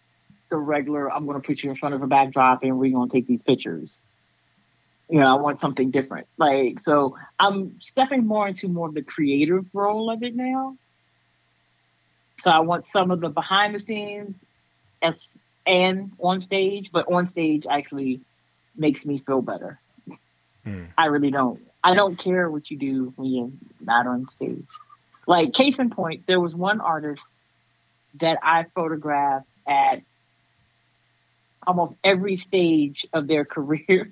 the regular, I'm going to put you in front of a backdrop and we're going to take these pictures. You know, I want something different. Like, so I'm stepping more into the creative role of it now. So I want some of the behind the scenes and on stage, but on stage actually makes me feel better. I really don't. I don't care what you do when you're not on stage. Like, case in point, there was one artist that I photographed at almost every stage of their career.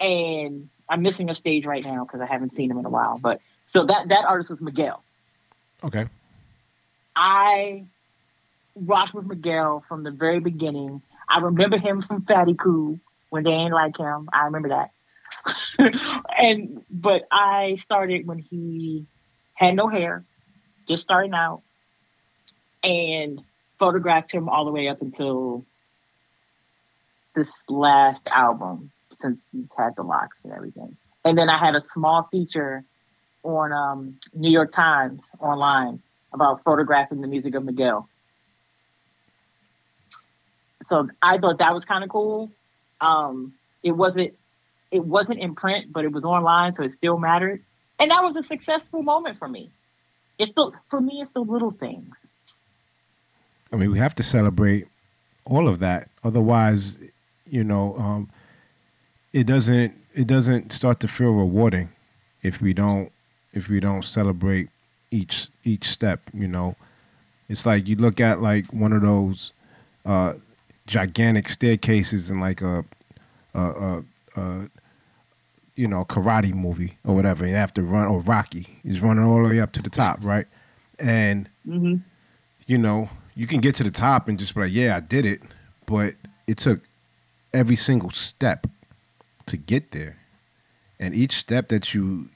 And I'm missing a stage right now because I haven't seen him in a while. But so that artist was Miguel. Okay. I rocked with Miguel from the very beginning. I remember him from Fatty Cool, when they ain't like him. I remember that. But I started when he had no hair, just starting out, and photographed him all the way up until this last album, since he's had the locks and everything. And then I had a small feature on New York Times online about photographing the music of Miguel. So I thought that was kind of cool. It wasn't in print, but it was online, so it still mattered. And that was a successful moment for me. It's still, for me, it's the little things. I mean, we have to celebrate all of that. Otherwise, you know, it doesn't start to feel rewarding if we don't celebrate each step. You know, it's like you look at like one of those gigantic staircases in like a you know, karate movie or whatever. You have to run, or Rocky is running all the way up to the top, right? And you know, you can get to the top and just be like, yeah, I did it, but it took every single step to get there. And each step that you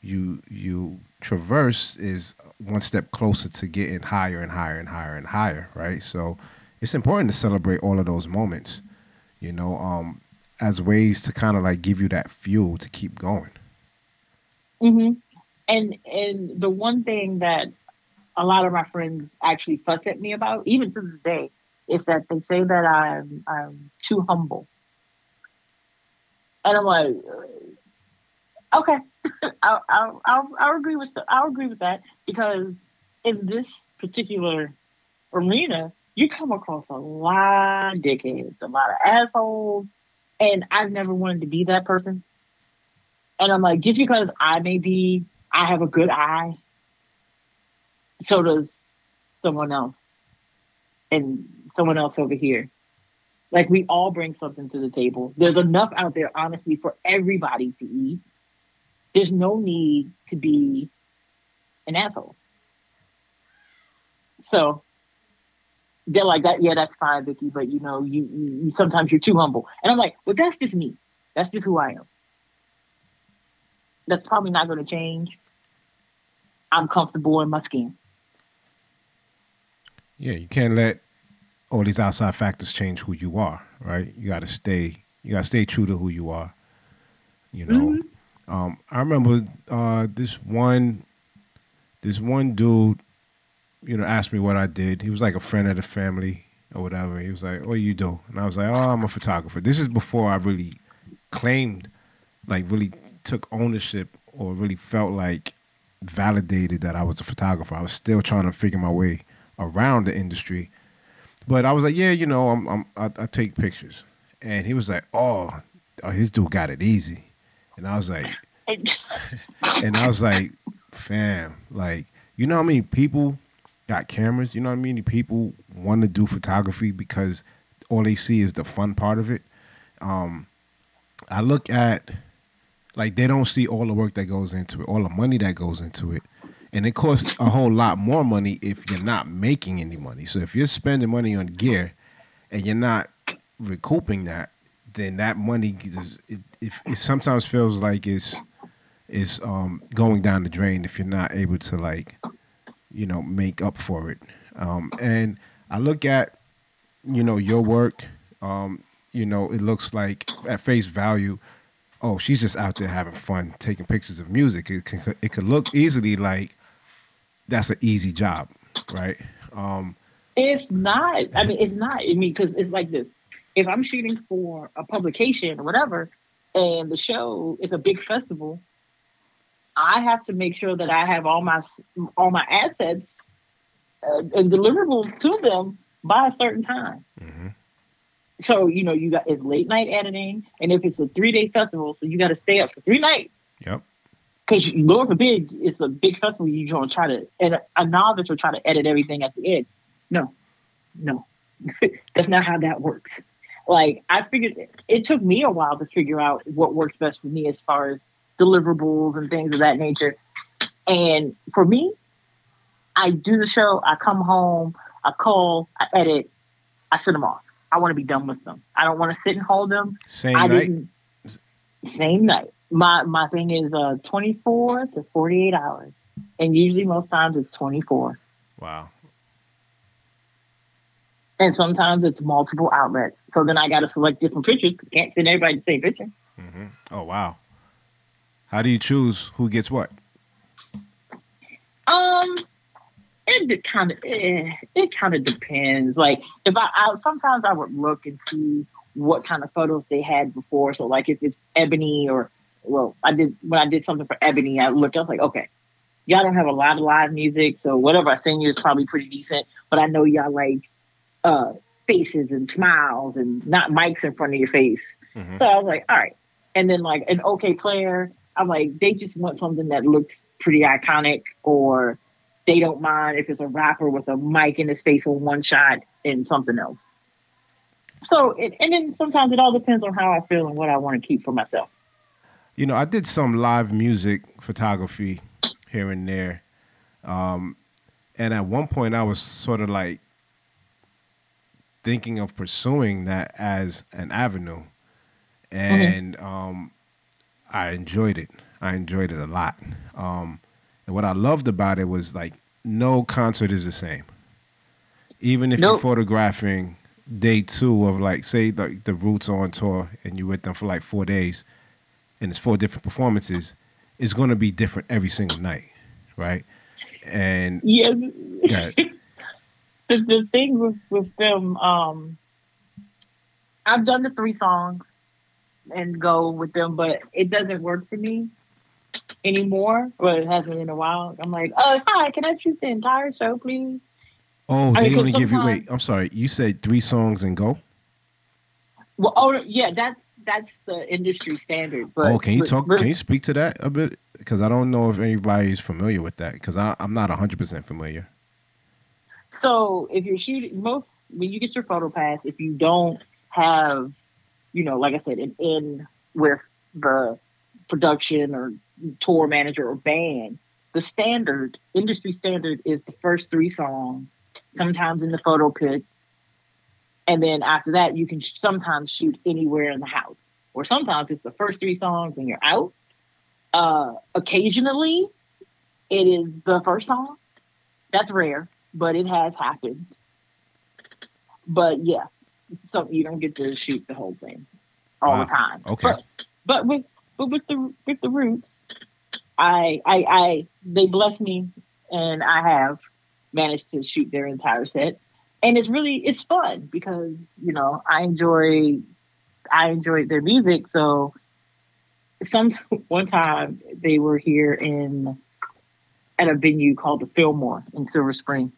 traverse is one step closer to getting higher and higher and higher and higher, right? So it's important to celebrate all of those moments, you know, as ways to kind of like give you that fuel to keep going. Mm-hmm. And the one thing that a lot of my friends actually fuss at me about, even to this day, is that they say that I'm too humble. And I'm like, okay, I'll agree with that, because in this particular arena, you come across a lot of dickheads, a lot of assholes, and I've never wanted to be that person. And I'm like, just because I have a good eye, so does someone else and someone else over here. Like, we all bring something to the table. There's enough out there, honestly, for everybody to eat. There's no need to be an asshole. So they're like, that, yeah, that's fine, Vicky, but you know, you sometimes you're too humble. And I'm like, well, that's just me. That's just who I am. That's probably not going to change. I'm comfortable in my skin. Yeah, you can't let all these outside factors change who you are, right? You gotta stay true to who you are, you know. Mm-hmm. I remember this one dude, you know, asked me what I did. He was like a friend of the family or whatever. He was like, "What do you do?" And I was like, "Oh, I'm a photographer." This is before I really claimed, like, really took ownership or really felt like validated that I was a photographer. I was still trying to figure my way around the industry. But I was like, yeah, you know, I take pictures. And he was like, oh, his dude got it easy. And I was like, fam, like, you know how many people got cameras? You know how many people want to do photography because all they see is the fun part of it? I look at, like, they don't see all the work that goes into it, all the money that goes into it. And it costs a whole lot more money if you're not making any money. So if you're spending money on gear and you're not recouping that, then that money, it sometimes feels like it's going down the drain if you're not able to, like, you know, make up for it. And I look at, you know, your work, you know, it looks like at face value, oh, she's just out there having fun, taking pictures of music. It could look easily like that's an easy job, right? It's not. I mean, it's not. I mean, because it's like this. If I'm shooting for a publication or whatever, and the show is a big festival, I have to make sure that I have all my assets and deliverables to them by a certain time. Mm-hmm. So, you know, it's late night editing, and if it's a 3-day festival, so you got to stay up for 3 nights. Yep. Because Lord forbid, it's a big festival, you're going to try to, and a novice will try to edit everything at the end. No, that's not how that works. Like, I figured, it took me a while to figure out what works best for me as far as deliverables and things of that nature. And for me, I do the show, I come home, I call, I edit, I send them off. I want to be done with them. I don't want to sit and hold them. Same night. My thing is 24 to 48 hours. and usually most times it's 24. Wow. And sometimes it's multiple outlets. So then I got to select different pictures. Can't send everybody the same picture. Mm-hmm. Oh, wow. How do you choose who gets what? It kind of depends. Like if I sometimes I would look and see what kind of photos they had before. So like if it's Ebony or, well, when I did something for Ebony, I looked. I was like, okay, y'all don't have a lot of live music, so whatever I send you is probably pretty decent. But I know y'all like faces and smiles and not mics in front of your face. Mm-hmm. So I was like, all right. And then like an OK Player, I'm like, they just want something that looks pretty iconic, or they don't mind if it's a rapper with a mic in his face on one shot and something else. So, and then sometimes it all depends on how I feel and what I want to keep for myself. You know, I did some live music photography here and there. And at one point I was sort of like thinking of pursuing that as an avenue. And I enjoyed it. I enjoyed it a lot. And what I loved about it was like no concert is the same. Even if you're photographing day two of like, say like the Roots on tour and you're with them for like 4 days and it's 4 different performances, it's going to be different every single night. Right. And yeah, the thing with them, I've done the 3 songs and go with them, but it doesn't work for me anymore. Well, it hasn't in a while. I'm like, oh, hi, can I shoot the entire show, please? Oh, they only give you, wait, I'm sorry. You said 3 songs and go? Well, oh, yeah, that's the industry standard. But, can you speak to that a bit? Because I don't know if anybody's familiar with that, because I'm not 100% familiar. So if you're shooting, when you get your photo pass, if you don't have, you know, like I said, an in with the production or tour manager or band, the standard, industry standard is the first 3 songs, sometimes in the photo pit. And then after that, you can sometimes shoot anywhere in the house, or sometimes it's the first 3 songs and you're out. Occasionally, it is the first song. That's rare, but it has happened. But yeah. So you don't get to shoot the whole thing all the time. Okay. But with the Roots, I they blessed me and I have managed to shoot their entire set. And it's fun because, you know, I enjoyed their music. So one time they were here at a venue called the Fillmore in Silver Spring.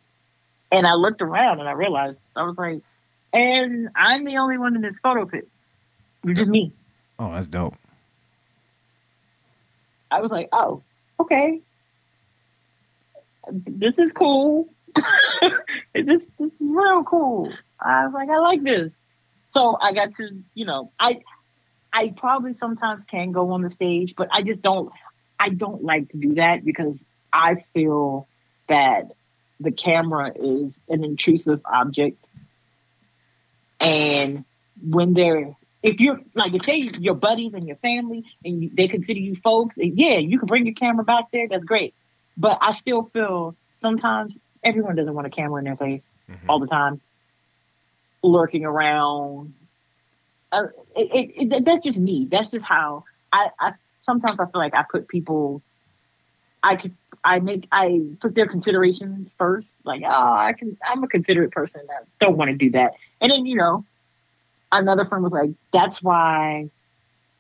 And I looked around and I realized, I was like, and I'm the only one in this photo pit. It's just me. Oh, that's dope. I was like, oh, okay. This is cool. This is real cool. I was like, I like this. So I got to, you know, I probably sometimes can go on the stage, but I don't like to do that because I feel that the camera is an intrusive object. And if you're like, if they, your buddies and your family, and they consider you folks, and yeah, you can bring your camera back there. That's great. But I still feel sometimes everyone doesn't want a camera in their face all the time, lurking around. That's just me. That's just how I sometimes I feel like I put people. I put their considerations first. Like, I'm a considerate person. I don't want to do that. And then, you know, another friend was like, that's why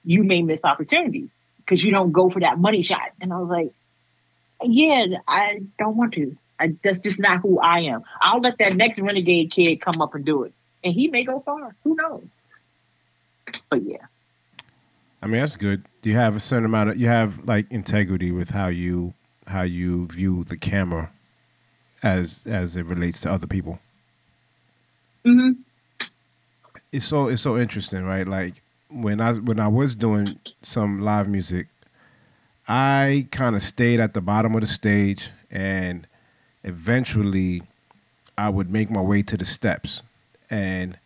you may miss opportunities because you don't go for that money shot. And I was like, yeah, I don't want to. That's just not who I am. I'll let that next renegade kid come up and do it. And he may go far. Who knows? But yeah. I mean, that's good. You have a certain amount of, you have like integrity with how you view the camera as it relates to other people. Mm-hmm. It's so interesting, right? Like when I was doing some live music, I kind of stayed at the bottom of the stage, and eventually I would make my way to the steps, and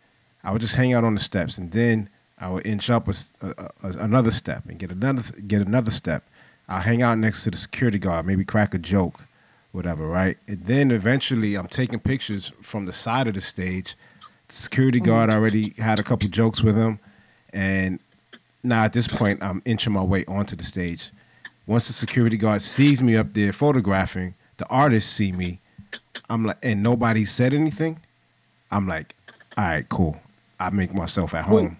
I would just hang out on the steps, and then I would inch up another step and get another step. I'll hang out next to the security guard, maybe crack a joke, whatever, right? And then eventually I'm taking pictures from the side of the stage. The security guard already had a couple jokes with him. And now at this point, I'm inching my way onto the stage. Once the security guard sees me up there photographing, the artists see me. I'm like, and nobody said anything. I'm like, all right, cool. I make myself at home.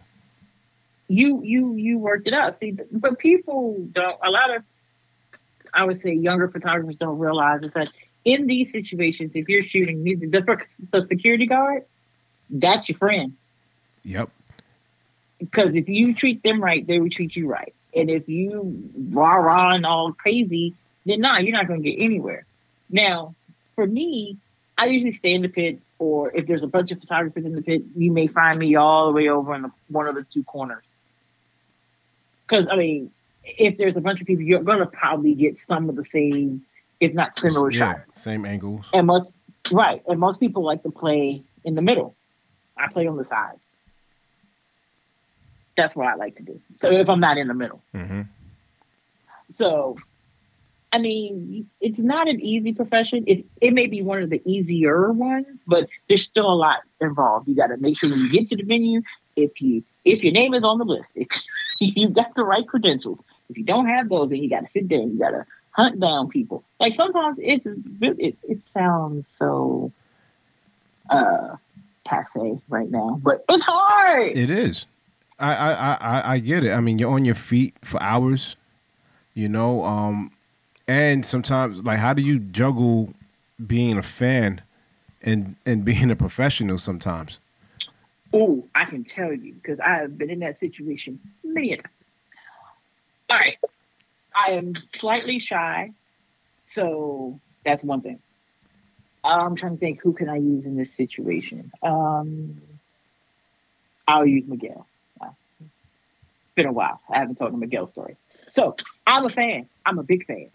You worked it out. See, but people don't, a lot of, I would say younger photographers don't realize is that in these situations, if you're shooting music, the security guard, that's your friend. Yep. Because if you treat them right, they will treat you right. And if you rah-rah and all crazy, then nah, you're not going to get anywhere. Now, for me, I usually stay in the pit, or if there's a bunch of photographers in the pit, you may find me all the way over in one of the two corners. Because, I mean, if there's a bunch of people, you're going to probably get some of the same, if not similar shots. Same angles. And most people like to play in the middle. I play on the side. That's what I like to do. So if I'm not in the middle. Mm-hmm. So, I mean, it's not an easy profession. It may be one of the easier ones, but there's still a lot involved. You got to make sure when you get to the venue, if your name is on the list, you've got the right credentials. If you don't have those, then you got to sit there and you got to hunt down people. Like sometimes it sounds so passe right now, but it's hard. It is. I get it. I mean, you're on your feet for hours, and sometimes, like, how do you juggle being a fan and being a professional sometimes? Oh, I can tell you, because I have been in that situation many times. All right. I am slightly shy, so that's one thing. I'm trying to think, who can I use in this situation? I'll use Miguel. Been a while. I haven't told the Miguel story. So I'm a fan. I'm a big fan.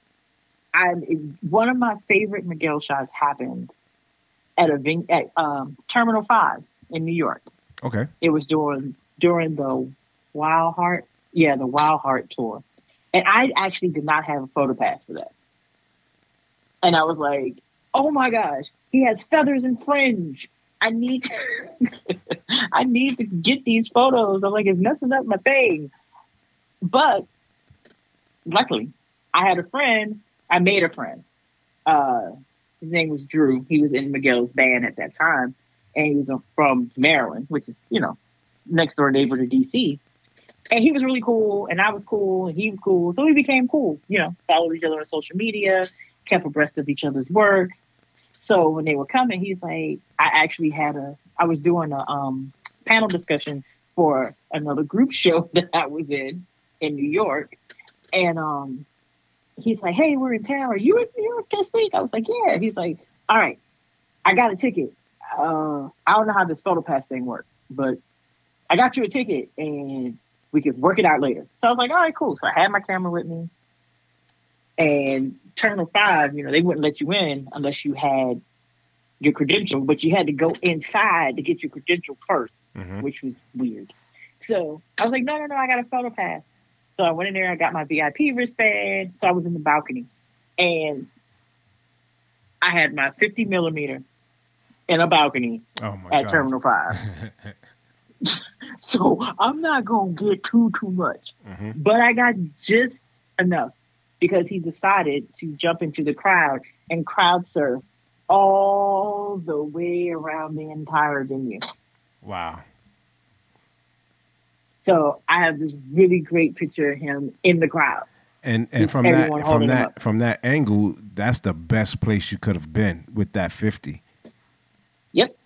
One of my favorite Miguel shots happened at Terminal 5 in New York. Okay. It was during the Wild Heart. Yeah, the Wild Heart tour. And I actually did not have a photo pass for that. And I was like, oh my gosh, he has feathers and fringe. I need to get these photos. I'm like, it's messing up my thing. But luckily, I had a friend. I made a friend. His name was Drew. He was in Miguel's band at that time. And he was from Maryland, which is, next door neighbor to D.C. And he was really cool. And I was cool. And he was cool. So we became cool. Followed each other on social media, kept abreast of each other's work. So when they were coming, he's like, I was doing a panel discussion for another group show that I was in New York. And he's like, hey, we're in town. Are you in New York this week? I was like, yeah. He's like, all right, I got a ticket. I don't know how this photo pass thing works, but I got you a ticket and we can work it out later. So I was like, all right, cool. So I had my camera with me. And Terminal 5, they wouldn't let you in unless you had your credential, but you had to go inside to get your credential first, mm-hmm. which was weird. So I was like, no, I got a photo pass. So I went in there, I got my VIP wristband. So I was in the balcony and I had my 50 millimeter in a balcony at Terminal 5. So I'm not going to get too much, mm-hmm. but I got just enough. Because he decided to jump into the crowd and crowd surf all the way around the entire venue. Wow. So I have this really great picture of him in the crowd. And from that angle, that's the best place you could have been with that 50. Yep.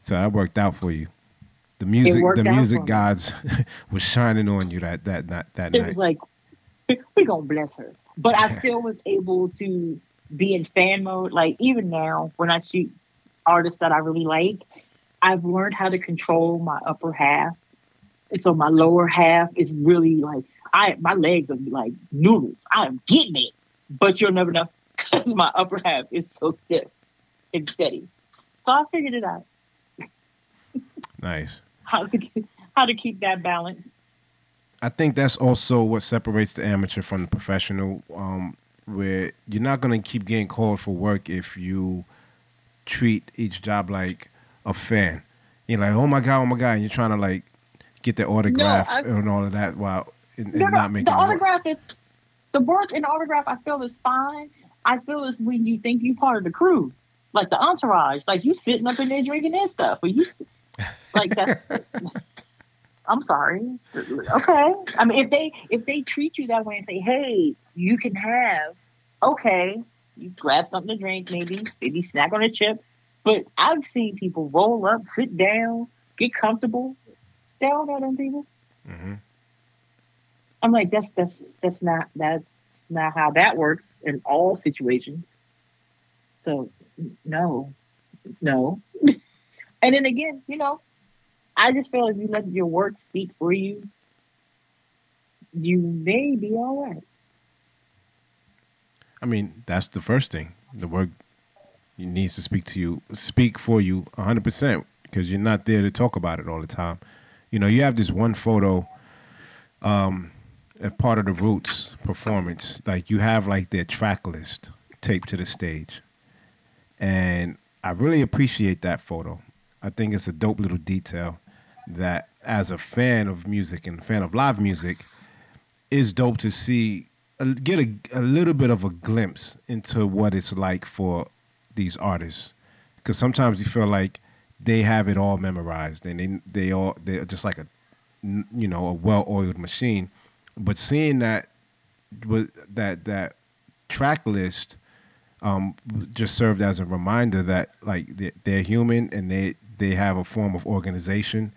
So that worked out for you. The music gods was shining on you that night. It was like, we're going to bless her. But I still was able to be in fan mode. Like, even now, when I shoot artists that I really like, I've learned how to control my upper half. And so my lower half is really like, my legs are like noodles. I am getting it. But you'll never know because my upper half is so stiff and steady. So I figured it out. Nice. How to keep that balance. I think that's also what separates the amateur from the professional. where you're not going to keep getting called for work if you treat each job like a fan. You're like, oh my God, and you're trying to like get the autograph and all of that while not making the autograph work. The work and autograph I feel is fine. I feel it's when you think you're part of the crew, like the entourage, like you sitting up in there drinking their stuff, or you like that. I'm sorry. Okay. I mean, if they treat you that way and say, hey, you can have, okay, you grab something to drink, maybe snack on a chip. But I've seen people roll up, sit down, get comfortable. They all know them people. Mm-hmm. I'm like, that's not how that works in all situations. So no. And then again, I just feel if you let your work speak for you, you may be all right. I mean, that's the first thing. The work needs to speak for you 100%, because you're not there to talk about it all the time. You have this one photo as part of the Roots performance. Like, you have like their track list taped to the stage. And I really appreciate that photo. I think it's a dope little detail that, as a fan of music and a fan of live music, is dope to see, get a little bit of a glimpse into what it's like for these artists. Because sometimes you feel like they have it all memorized and they're just like a well-oiled machine. But seeing that track list just served as a reminder that like they're human and they have a form of organization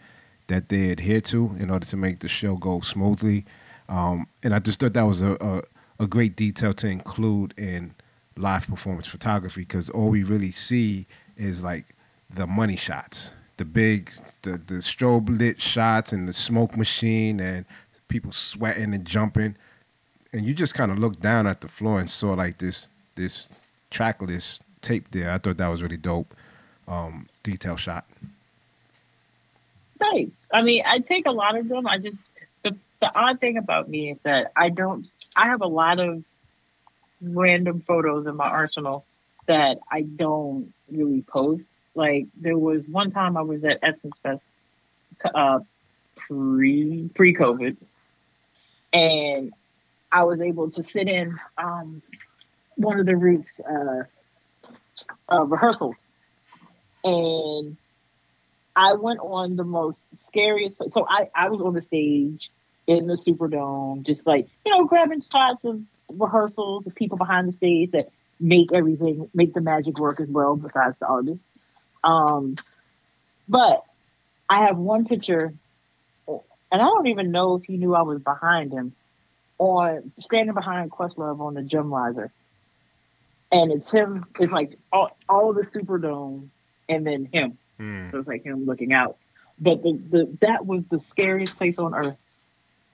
that they adhere to in order to make the show go smoothly. And I just thought that was a great detail to include in live performance photography, because all we really see is like the money shots, the strobe lit shots and the smoke machine and people sweating and jumping. And you just kind of looked down at the floor and saw like this track list tape there. I thought that was really dope. Detail shot. Thanks. I mean, I take a lot of them. I just, the odd thing about me is that I have a lot of random photos in my arsenal that I don't really post. Like, there was one time I was at Essence Fest pre-COVID, and I was able to sit in one of the Roots rehearsals, and I went on the most scariest. So I was on the stage in the Superdome, just like, grabbing shots of rehearsals, of people behind the stage that make the magic work as well, besides the artists. But I have one picture, and I don't even know if he knew I was behind him, on standing behind Questlove on the gym riser. And it's him, it's like all the Superdome and then him. So it's like him looking out. But that was the scariest place on earth.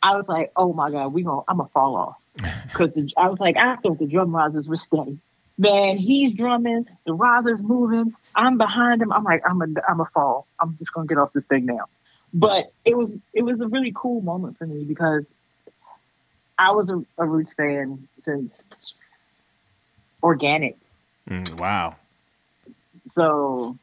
I was like, oh my God, I'm going to fall off. Because I was like, I thought the drum risers were steady. Man, he's drumming, the riser's moving, I'm behind him. I'm like, I'm a fall. I'm just going to get off this thing now. But it was a really cool moment for me, because I was a Roots fan since Organic. Wow. So,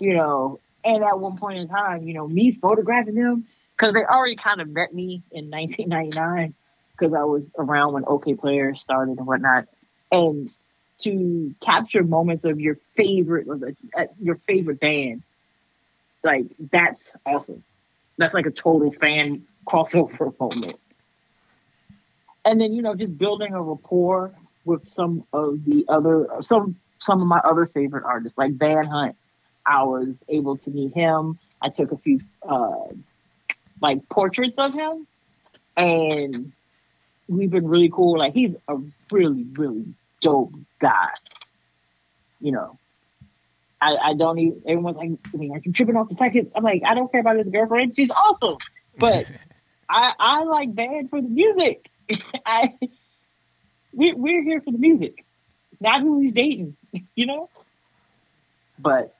and at one point in time, me photographing them, because they already kind of met me in 1999, because I was around when OK Player started and whatnot. And to capture moments of your favorite band, like, that's awesome. That's like a total fan crossover moment. And then, just building a rapport with some of my other favorite artists, like Van Hunt. I was able to meet him. I took a few like portraits of him, and we've been really cool. Like, he's a really, really dope guy. I don't even, everyone's like, are you tripping off the fact? I'm like, I don't care about his girlfriend. She's awesome. But I like Van for the music. We're here for the music, not who he's dating, But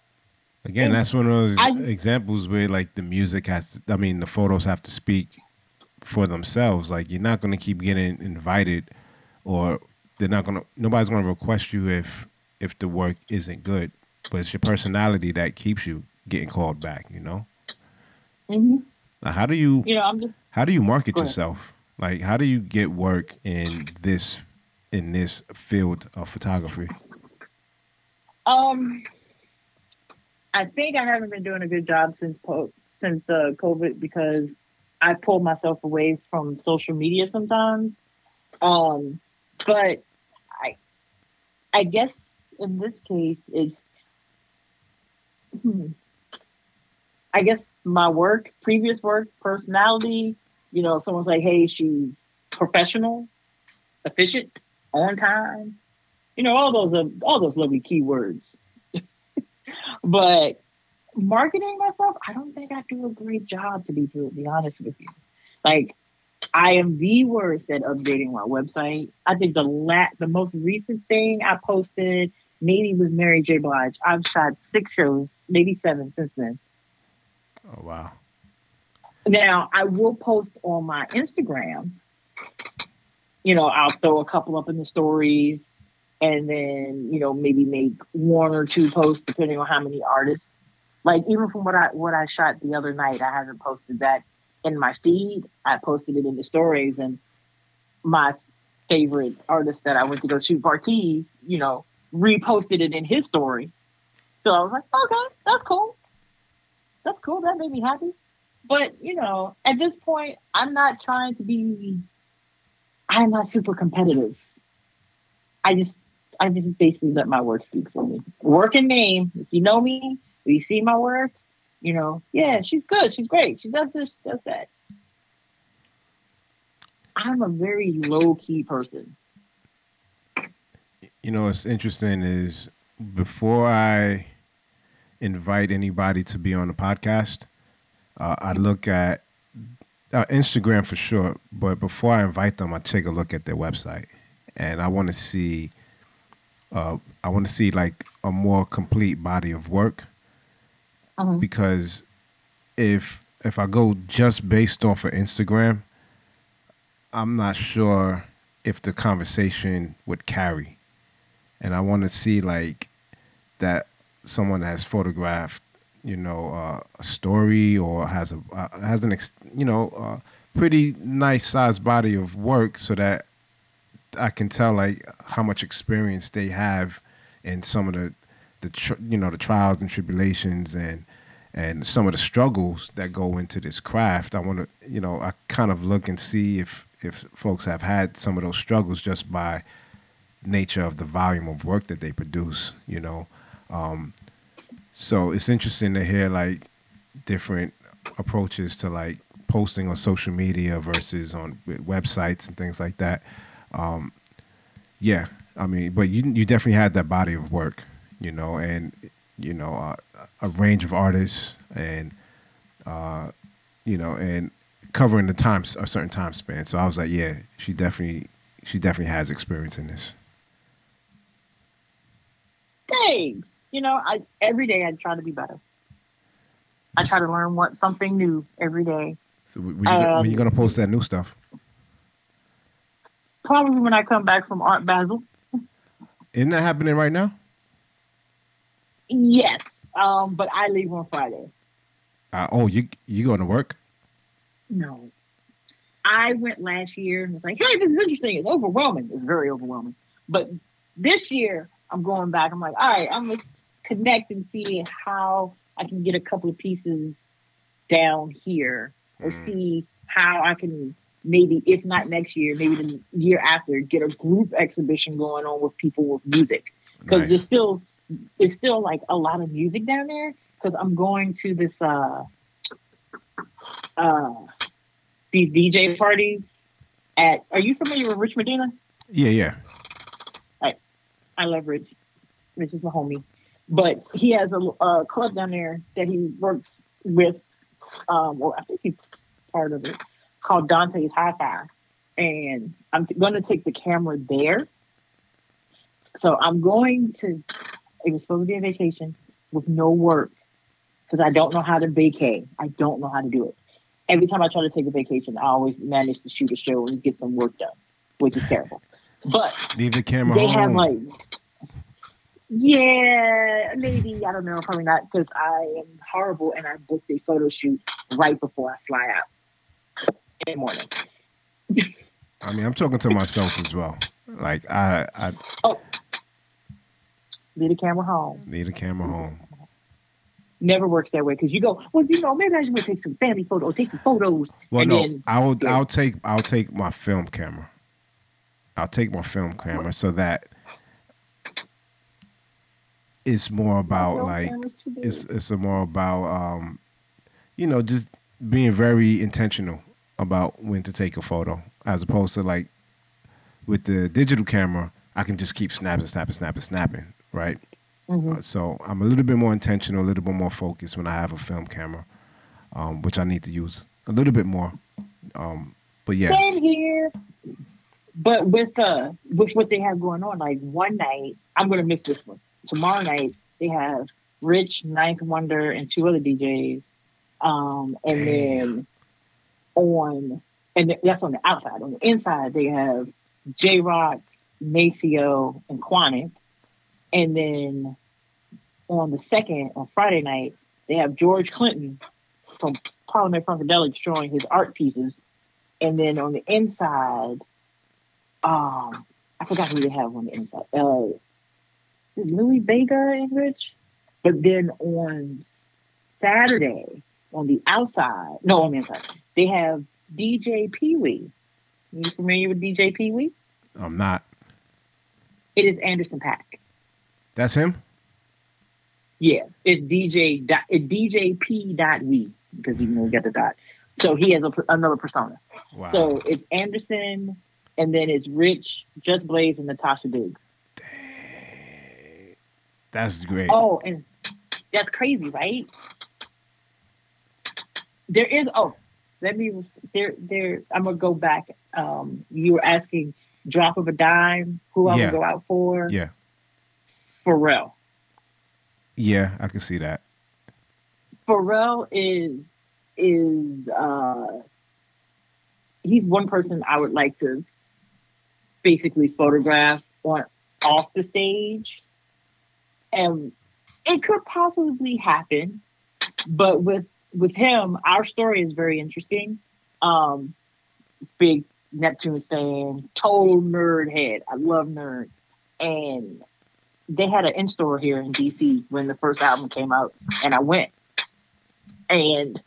again, that's one of those examples where like the music the photos have to speak for themselves. Like, you're not going to keep getting invited or they're not gonna, nobody's gonna request you if the work isn't good. But it's your personality that keeps you getting called back, you know. Mm-hmm. Now, how do you, how do you market yourself? Like, how do you get work in this field of photography? I think I haven't been doing a good job since COVID, because I pull myself away from social media sometimes. But I guess in this case, it's, I guess my work, previous work, personality, you know, someone's like, hey, she's professional, efficient, on time, you know, all those lovely keywords. But marketing myself, I don't think I do a great job, to be honest with you. Like, I am the worst at updating my website. I think the most recent thing I posted maybe was Mary J. Blige. I've shot 6 shows, maybe 7 since then. Oh, wow. Now, I will post on my Instagram. You know, I'll throw a couple up in the stories, and then, you know, maybe make 1 or 2 posts depending on how many artists. Like, even from what I shot the other night, I haven't posted that in my feed. I posted it in the stories, and my favorite artist that I went to go shoot, Bartees, you know, reposted it in his story. So I was like, okay, that's cool. That's cool. That made me happy. But, you know, at this point, I'm not super competitive. I just basically let my work speak for me. Work and name. If you know me, if you see my work, you know, yeah, she's good. She's great. She does this, she does that. I'm a very low-key person. You know, what's interesting is before I invite anybody to be on the podcast, I look at Instagram for sure, but before I invite them, I take a look at their website, and I want to see, like a more complete body of work, because if I go just based off of Instagram, I'm not sure if the conversation would carry, and I want to see like that someone has photographed, you know, a story, or has a pretty nice sized body of work, so that I can tell like how much experience they have in some of the trials and tribulations and some of the struggles that go into this craft. I want to, you know, I kind of look and see if folks have had some of those struggles just by nature of the volume of work that they produce, you know. So it's interesting to hear like different approaches to like posting on social media versus on websites and things like that. Yeah, I mean, but you definitely had that body of work, you know, and you know, a range of artists, and you know, and covering a certain time span. So I was like, yeah, she definitely has experience in this. Thanks. You know, every day I try to be better. I try to learn something new every day. So when you going to post that new stuff? Probably when I come back from Art Basel. Isn't that happening right now? Yes, but I leave on Friday. Oh, you going to work? No. I went last year and was like, hey, this is interesting. It's overwhelming. It's very overwhelming. But this year, I'm going back. I'm like, all right, I'm going to connect and see how I can get a couple of pieces down here, or see how I can maybe, if not next year, maybe the year after, get a group exhibition going on with people with music, because nice. There's still like a lot of music down there, because I'm going to this these DJ parties at, are you familiar with Rich Medina? Yeah. I love Rich. Rich is my homie. But he has a club down there that he works with. Well, I think he's part of it, called Dante's Hi-Fi. And I'm going to take the camera there. So I'm going to, it was supposed to be a vacation with no work, because I don't know how to vacay. I don't know how to do it. Every time I try to take a vacation, I always manage to shoot a show and get some work done, which is terrible. But leave the camera they home. Have like, yeah, maybe, I don't know, probably not, because I am horrible and I booked a photo shoot right before I fly out in the morning. I mean, I'm talking to myself as well. Like, I leave the camera home. Leave the camera home. Never works that way, because you go, well, you know, maybe I just want to take some family photos, take some photos. Well, no, then, I'll take my film camera. I'll take my film camera so that it's more about like it's more about you know, just being very intentional about when to take a photo, as opposed to like with the digital camera, I can just keep snapping, right? Mm-hmm. So I'm a little bit more intentional, a little bit more focused when I have a film camera, which I need to use a little bit more. But yeah. Same here. But with what they have going on, like one night, I'm going to miss this one. Tomorrow night, they have Rich, Ninth Wonder, and two other DJs. And then that's on the outside. On the inside, they have J-Rock, Maceo, and Quantic. And then on the second, on Friday night, they have George Clinton from Parliament Funkadelic showing his art pieces. And then on the inside, I forgot who they have on the inside. Is Louis Vega and Rich? But then on Saturday, on the inside, they have DJ Pee Wee. You familiar with DJ Pee Wee? I'm not. It is Anderson .Paak. That's him? Yeah, it's DJ P.Wee, because you know, get the dot. So he has another persona. Wow. So it's Anderson, and then it's Rich, Just Blaze, and Natasha Diggs. Dang. That's great. Oh, and that's crazy, right? There is, I'm going to go back. You were asking Drop of a Dime, who I would go out for. Yeah. Pharrell. Yeah, I can see that. Pharrell is he's one person I would like to basically photograph on off the stage. And it could possibly happen, but with him, our story is very interesting. Big Neptune's fan, total nerd head. I love nerds. And they had an in-store here in D.C. when the first album came out, and I went. And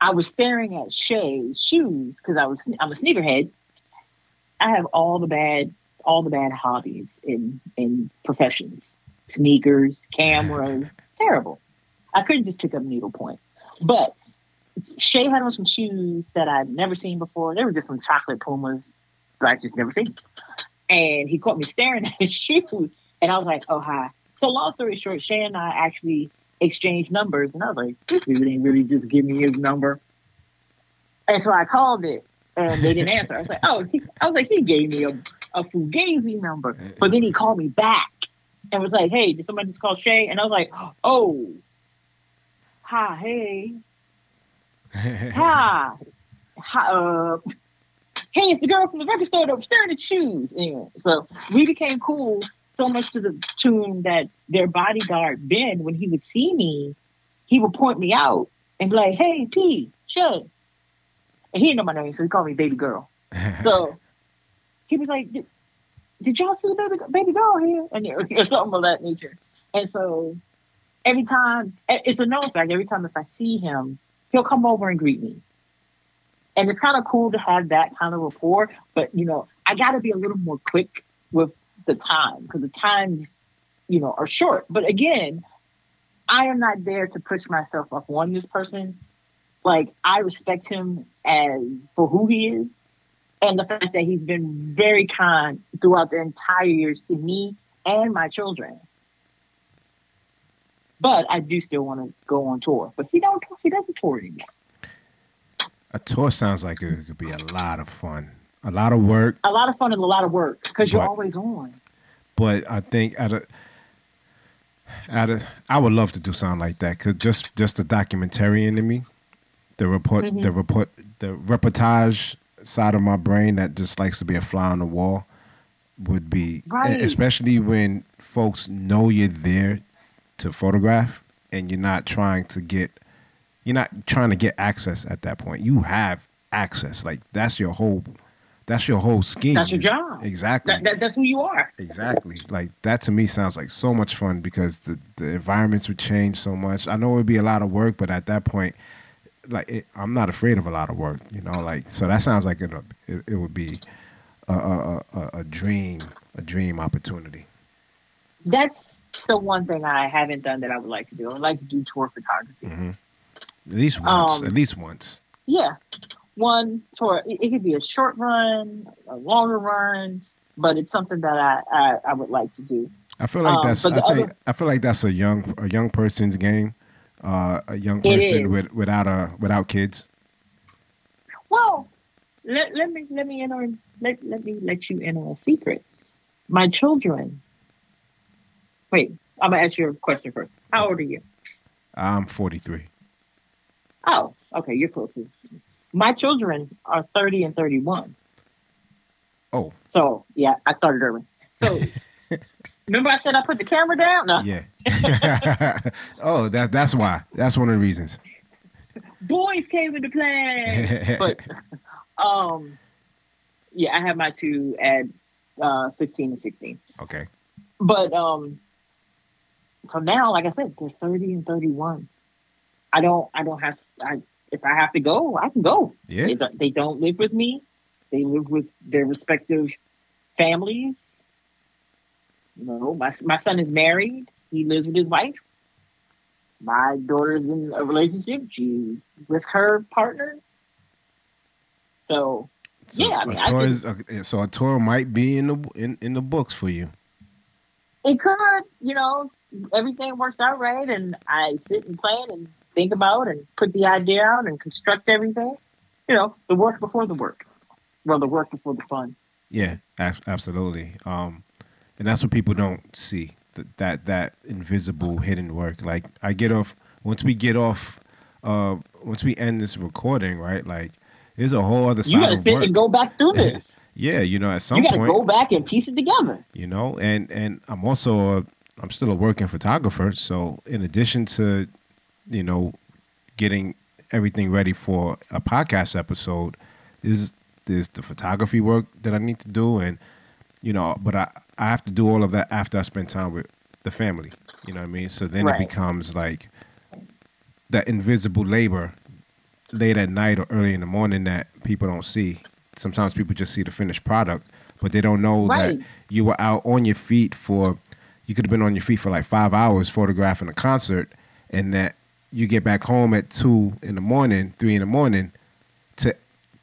I was staring at Shay's shoes because I'm a sneakerhead. I have all the bad hobbies and professions. Sneakers, cameras, terrible. I couldn't just pick up needlepoint. But Shay had on some shoes that I'd never seen before. They were just some chocolate Pumas that I just never seen. And he caught me staring at his shoes, and I was like, "Oh, hi." So long story short, Shay and I actually exchanged numbers, and I was like, "This dude didn't really just give me his number." And so I called it, and they didn't answer. I was like, "Oh," I was like, "He gave me a fugazi number," but then he called me back and was like, "Hey, did somebody just call Shay?" And I was like, "Oh, hi, hey, hi." Hey, it's the girl from the record store that was staring at shoes. Anyway, so we became cool, so much to the tune that their bodyguard, Ben, when he would see me, he would point me out and be like, "Hey, P, Shay." And he didn't know my name, so he called me Baby Girl. So he was like, did y'all see the baby girl here? And or something of that nature. And so every time, it's a known fact, every time if I see him, he'll come over and greet me. And it's kind of cool to have that kind of rapport, but you know, I got to be a little more quick with the time, because the times, you know, are short. But again, I am not there to push myself up on this person. Like, I respect him for who he is, and the fact that he's been very kind throughout the entire years to me and my children. But I do still want to go on tour, but he doesn't tour anymore. A tour sounds like it could be a lot of fun, a lot of work. A lot of fun and a lot of work, because you're always on. But I think I would love to do something like that, because just the documentarian in me, the reportage side of my brain that just likes to be a fly on the wall, would be, right, especially when folks know you're there to photograph and you're not trying to get access at that point. You have access. Like that's your whole scheme. That's your job. Exactly. That's who you are. Exactly. Like that to me sounds like so much fun because the environments would change so much. I know it would be a lot of work, but at that point, like I'm not afraid of a lot of work, you know. Like so, that sounds like it would be a dream opportunity. That's the one thing I haven't done that I would like to do. I'd like to do tour photography. Mm-hmm. At least once. Yeah, one tour. It could be a short run, a longer run, but it's something that I would like to do. I feel like that's a young person's game. A young person without kids. Well, let me let you in on a secret. My children. Wait, I'm gonna ask you a question first. How old are you? I'm 43. Oh, okay, you're closest. My children are 30 and 31. Oh. So yeah, I started early. So. Remember I said I put the camera down? No. Yeah. Oh, that's why. That's one of the reasons. Boys came into play. But, yeah, I have my two at 15 and 16. Okay. But, so now, like I said, they're 30 and 31. If I have to go, I can go. Yeah. They don't live with me. They live with their respective families. No, my son is married. He lives with his wife. My daughter's in a relationship. She's with her partner. So a tour might be in the books for you. It could, you know, everything works out right, and I sit and plan and think about and put the idea out and construct everything. You know, the work before the work. Well, the work before the fun. Yeah, absolutely. And that's what people don't see, that invisible hidden work. Like I get off, once we end this recording, right? Like there's a whole other side of work. You gotta sit and go back through this. Yeah, you know, at some point. You gotta go back and piece it together. You know, and I'm also, I'm still a working photographer. So in addition to, you know, getting everything ready for a podcast episode, there's the photography work that I need to do and, you know, but I have to do all of that after I spend time with the family. You know what I mean? So then It becomes like that invisible labor late at night or early in the morning that people don't see. Sometimes people just see the finished product, but they don't know that you were out on your feet you could have been on your feet for like 5 hours photographing a concert, and that you get back home at 3 in the morning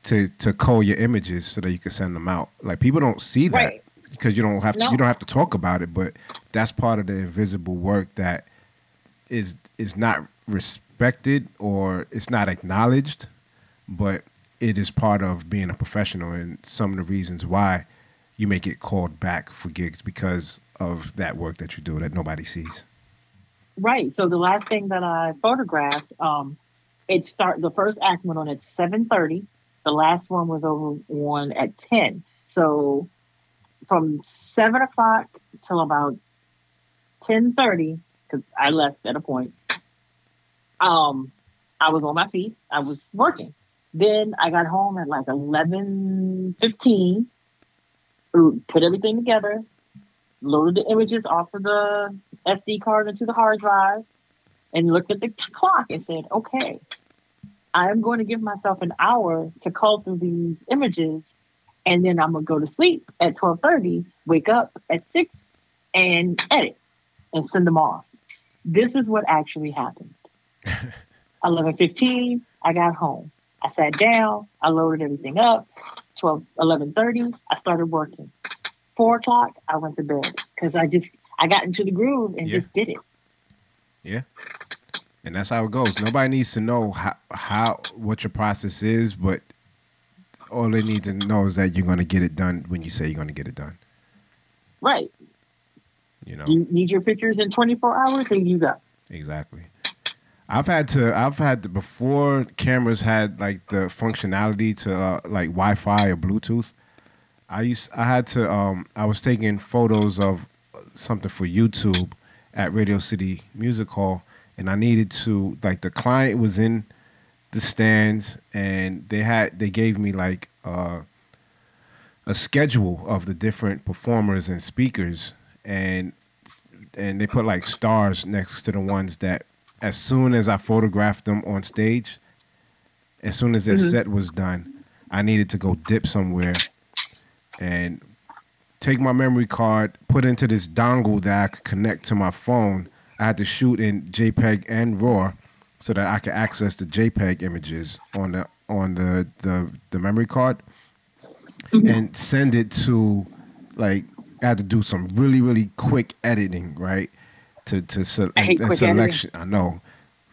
to cull your images so that you can send them out. Like people don't see that. Right. Because you don't have to talk about it, but that's part of the invisible work that is not respected or it's not acknowledged, but it is part of being a professional and some of the reasons why you may get called back for gigs because of that work that you do that nobody sees. Right. So the last thing that I photographed, the first act went on at 7:30. The last one was over on at 10. So from 7 o'clock till about 10:30, because I left at a point. I was on my feet. I was working. Then I got home at like 11:15. Put everything together, loaded the images off of the SD card into the hard drive, and looked at the clock and said, "Okay, I am going to give myself an hour to cull through these images." And then I'm going to go to sleep at 12:30, wake up at 6, and edit and send them off. This is what actually happened. 11:15, I got home. I sat down. I loaded everything up. 11:30, I started working. 4 o'clock, I went to bed because I got into the groove and just did it. Yeah. And that's how it goes. Nobody needs to know what your process is, but all they need to know is that you're going to get it done when you say you're going to get it done. Right. You know. You need your pictures in 24 hours and you go. Exactly. I've had to before cameras had like the functionality to like Wi-Fi or Bluetooth, I was taking photos of something for YouTube at Radio City Music Hall, and I needed to, like, the client was in the stands, and they gave me like a schedule of the different performers and speakers, and they put like stars next to the ones that, as soon as I photographed them on stage, as soon as their set was done, I needed to go dip somewhere and take my memory card, put into this dongle that I could connect to my phone. I had to shoot in JPEG and RAW so that I could access the JPEG images on the memory card and send it to, like, I had to do some really, really quick editing, right?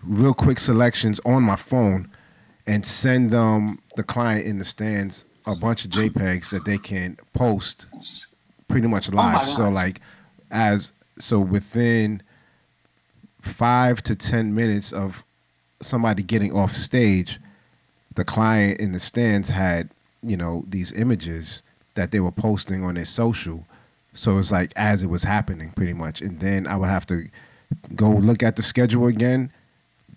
Real quick selections on my phone, and send them, the client in the stands, a bunch of JPEGs that they can post pretty much live. So within 5 to 10 minutes of somebody getting off stage, the client in the stands had, you know, these images that they were posting on their social. So it was like as it was happening pretty much. And then I would have to go look at the schedule again.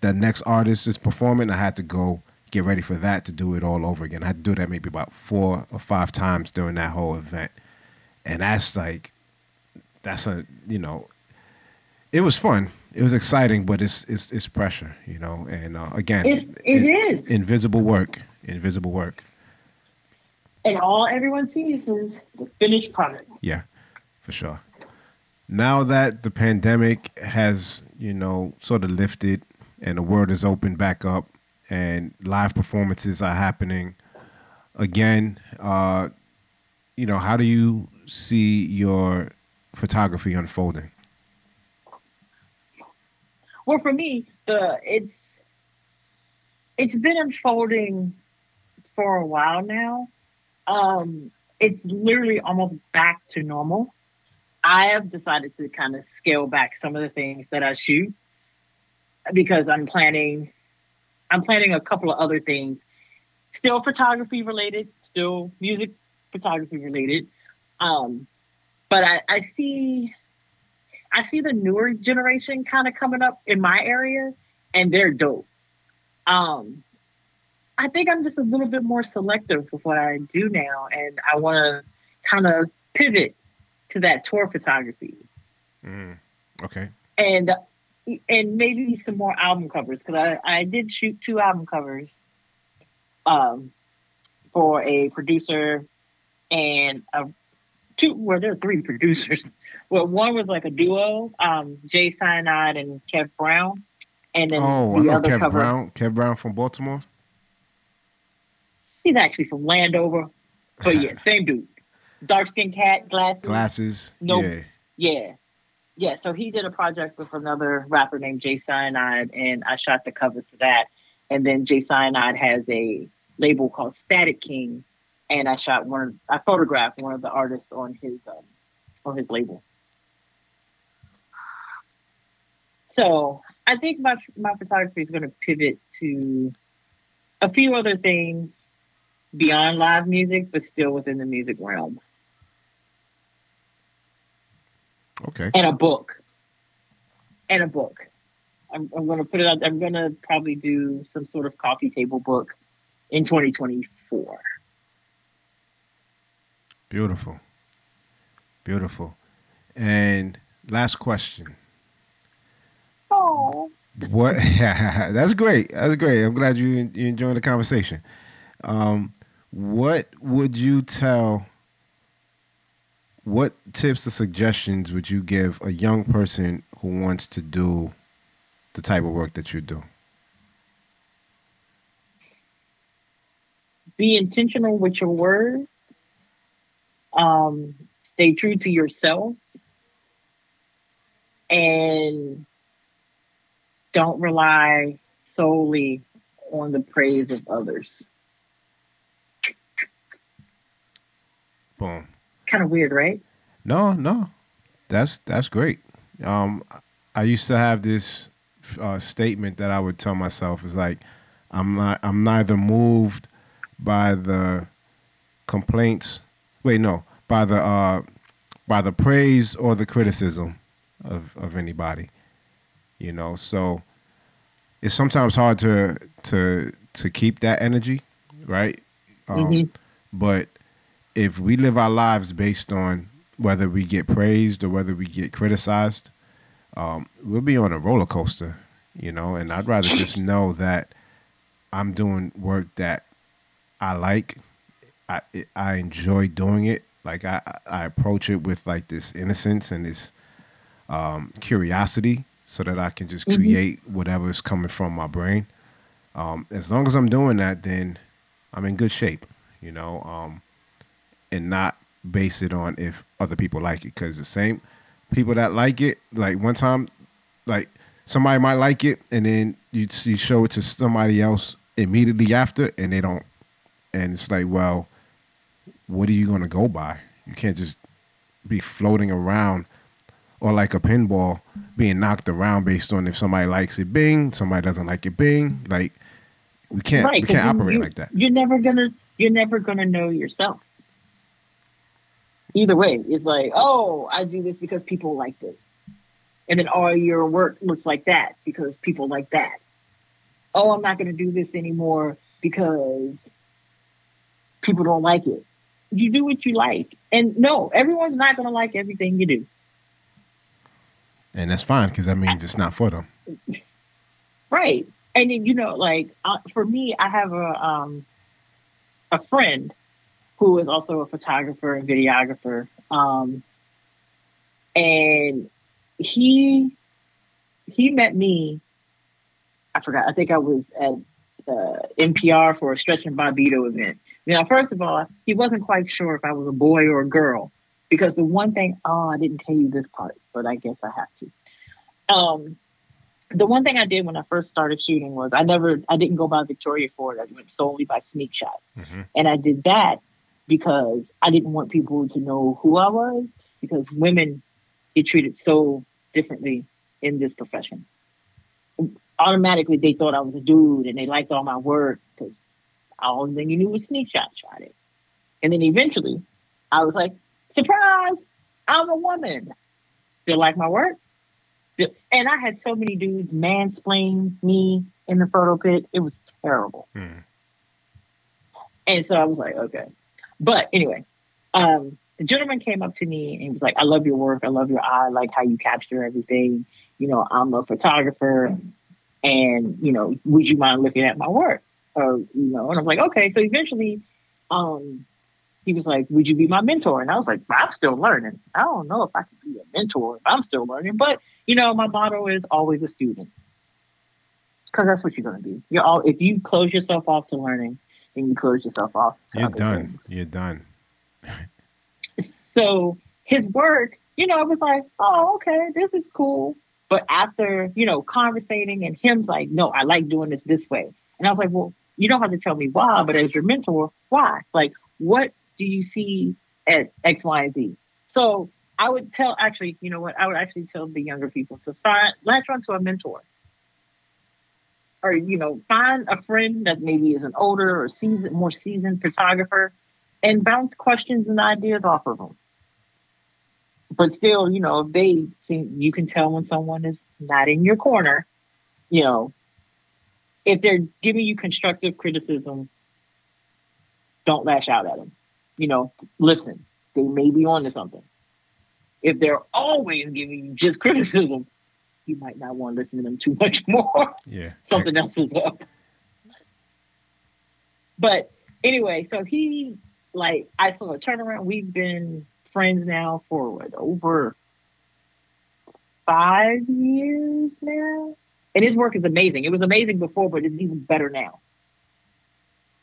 The next artist is performing. I had to go get ready for that to do it all over again. I had to do that maybe about 4 or 5 times during that whole event. And it was fun. It was exciting, but it's pressure, you know. And again, it is. Invisible work. And all everyone sees is the finished product. Yeah, for sure. Now that the pandemic has, you know, sort of lifted and the world is opened back up and live performances are happening again, you know, how do you see your photography unfolding? Well, for me, it's been unfolding for a while now. It's literally almost back to normal. I have decided to kind of scale back some of the things that I shoot because I'm planning a couple of other things, still photography related, still music photography related. But I see the newer generation kind of coming up in my area, and they're dope. I think I'm just a little bit more selective with what I do now, and I want to kind of pivot to that tour photography. Okay. And maybe some more album covers, because I did shoot 2 album covers for a producer and there are 3 producers. Well, one was like a duo, Jay Cyanide and Kev Brown. And then Kev Brown from Baltimore? He's actually from Landover, but yeah, same dude. Dark-skinned cat, glasses. No, yeah. Yeah, so he did a project with another rapper named Jay Cyanide, and I shot the cover for that. And then Jay Cyanide has a label called Static King, and I photographed one of the artists on his label. So I think my photography is going to pivot to a few other things beyond live music, but still within the music realm. Okay. And a book. I'm going to put it out. I'm going to probably do some sort of coffee table book in 2024. Beautiful. Beautiful. And last question. Oh. What? That's great. That's great. I'm glad you enjoying the conversation. What would you tell? What tips or suggestions would you give a young person who wants to do the type of work that you do? Be intentional with your words. Stay true to yourself. And don't rely solely on the praise of others. Boom. Kind of weird, right? No. That's great. I used to have this statement that I would tell myself. It's like, I'm neither moved by the complaints Wait, no. By the praise or the criticism of anybody, you know. So it's sometimes hard to keep that energy, right? But if we live our lives based on whether we get praised or whether we get criticized, we'll be on a roller coaster, you know. And I'd rather just know that I'm doing work that I like. I enjoy doing it. Like I approach it with like this innocence and this curiosity, so that I can just create whatever is coming from my brain. As long as I'm doing that, then I'm in good shape, you know, and not base it on if other people like it, because the same people that like it, like one time, like somebody might like it, and then you show it to somebody else immediately after, and they don't, and it's like, well, what are you gonna go by? You can't just be floating around or like a pinball being knocked around based on if somebody likes it, bing, somebody doesn't like it, bing. Like we can't operate like that. You're never gonna know yourself. Either way, it's like, oh, I do this because people like this. And then all your work looks like that because people like that. Oh, I'm not gonna do this anymore because people don't like it. You do what you like. And no, everyone's not gonna like everything you do. And that's fine, because that means it's not for them. Right. And then, you know, like, for me, I have a friend who is also a photographer and videographer. And he met me, I forgot, I think I was at NPR for a Stretch and Bobbito event. Now, first of all, he wasn't quite sure if I was a boy or a girl. Because the one thing, oh, I didn't tell you this part, but I guess I have to. The one thing I did when I first started shooting was I didn't go by Victoria Ford. I went solely by Sneakshot. And I did that because I didn't want people to know who I was, because women get treated so differently in this profession. Automatically, they thought I was a dude and they liked all my work because all the thing you knew was Sneakshot shot it. And then eventually, I was like, surprise, I'm a woman. They like my work. And I had so many dudes mansplain me in the photo pit. It was terrible. And so I was like, okay. But anyway, the gentleman came up to me and he was like, I love your work. I love your eye. I like how you capture everything. You know, I'm a photographer. And, you know, would you mind looking at my work? Or, you know, and I'm like, okay. So eventually, he was like, would you be my mentor? And I was like, I'm still learning. I don't know if I could be a mentor if I'm still learning. But, you know, my motto is always a student. Because that's what you're going to be. If you close yourself off to learning, then you close yourself off to other things. You're done. So his work, you know, it was like, oh, okay, this is cool. But after, you know, conversating and him's like, no, I like doing this way. And I was like, well, you don't have to tell me why, but as your mentor, why? Like, what do you see at X, Y, and Z? So I would tell, actually, you know what? I would actually tell the younger people to latch onto a mentor. Or, you know, find a friend that maybe is an older or more seasoned photographer and bounce questions and ideas off of them. But still, you know, you can tell when someone is not in your corner, you know, if they're giving you constructive criticism, don't lash out at them. You know, listen, they may be on to something. If they're always giving you just criticism, you might not want to listen to them too much more. Yeah. Something else is up. But anyway, so I saw a turnaround. We've been friends now for over 5 years now. And his work is amazing. It was amazing before, but it's even better now.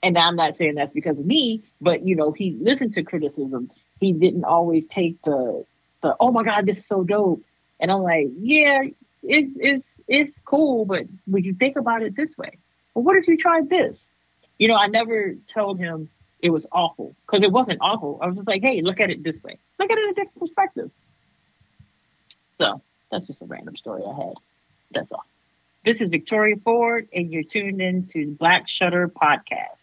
And I'm not saying that's because of me, but, you know, he listened to criticism. He didn't always take the oh, my God, this is so dope. And I'm like, yeah, it's cool, but would you think about it this way? Well, what if you tried this? You know, I never told him it was awful, because it wasn't awful. I was just like, hey, look at it this way. Look at it in a different perspective. So that's just a random story I had. That's all. This is Victoria Ford, and you're tuned in to Black Shutter Podcast.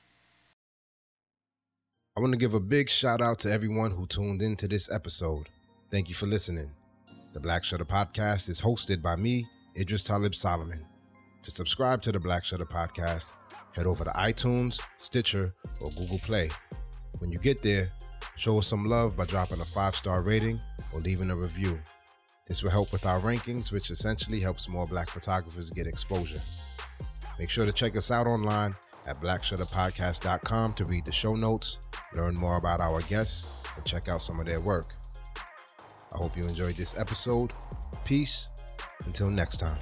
I want to give a big shout out to everyone who tuned into this episode. Thank you for listening. The Black Shutter Podcast is hosted by me, Idris Talib Salomon. To subscribe to the Black Shutter Podcast, head over to iTunes, Stitcher, or Google Play. When you get there, show us some love by dropping a 5-star rating or leaving a review. This will help with our rankings, which essentially helps more black photographers get exposure. Make sure to check us out online at blackshutterpodcast.com to read the show notes, learn more about our guests, and check out some of their work. I hope you enjoyed this episode. Peace. Until next time.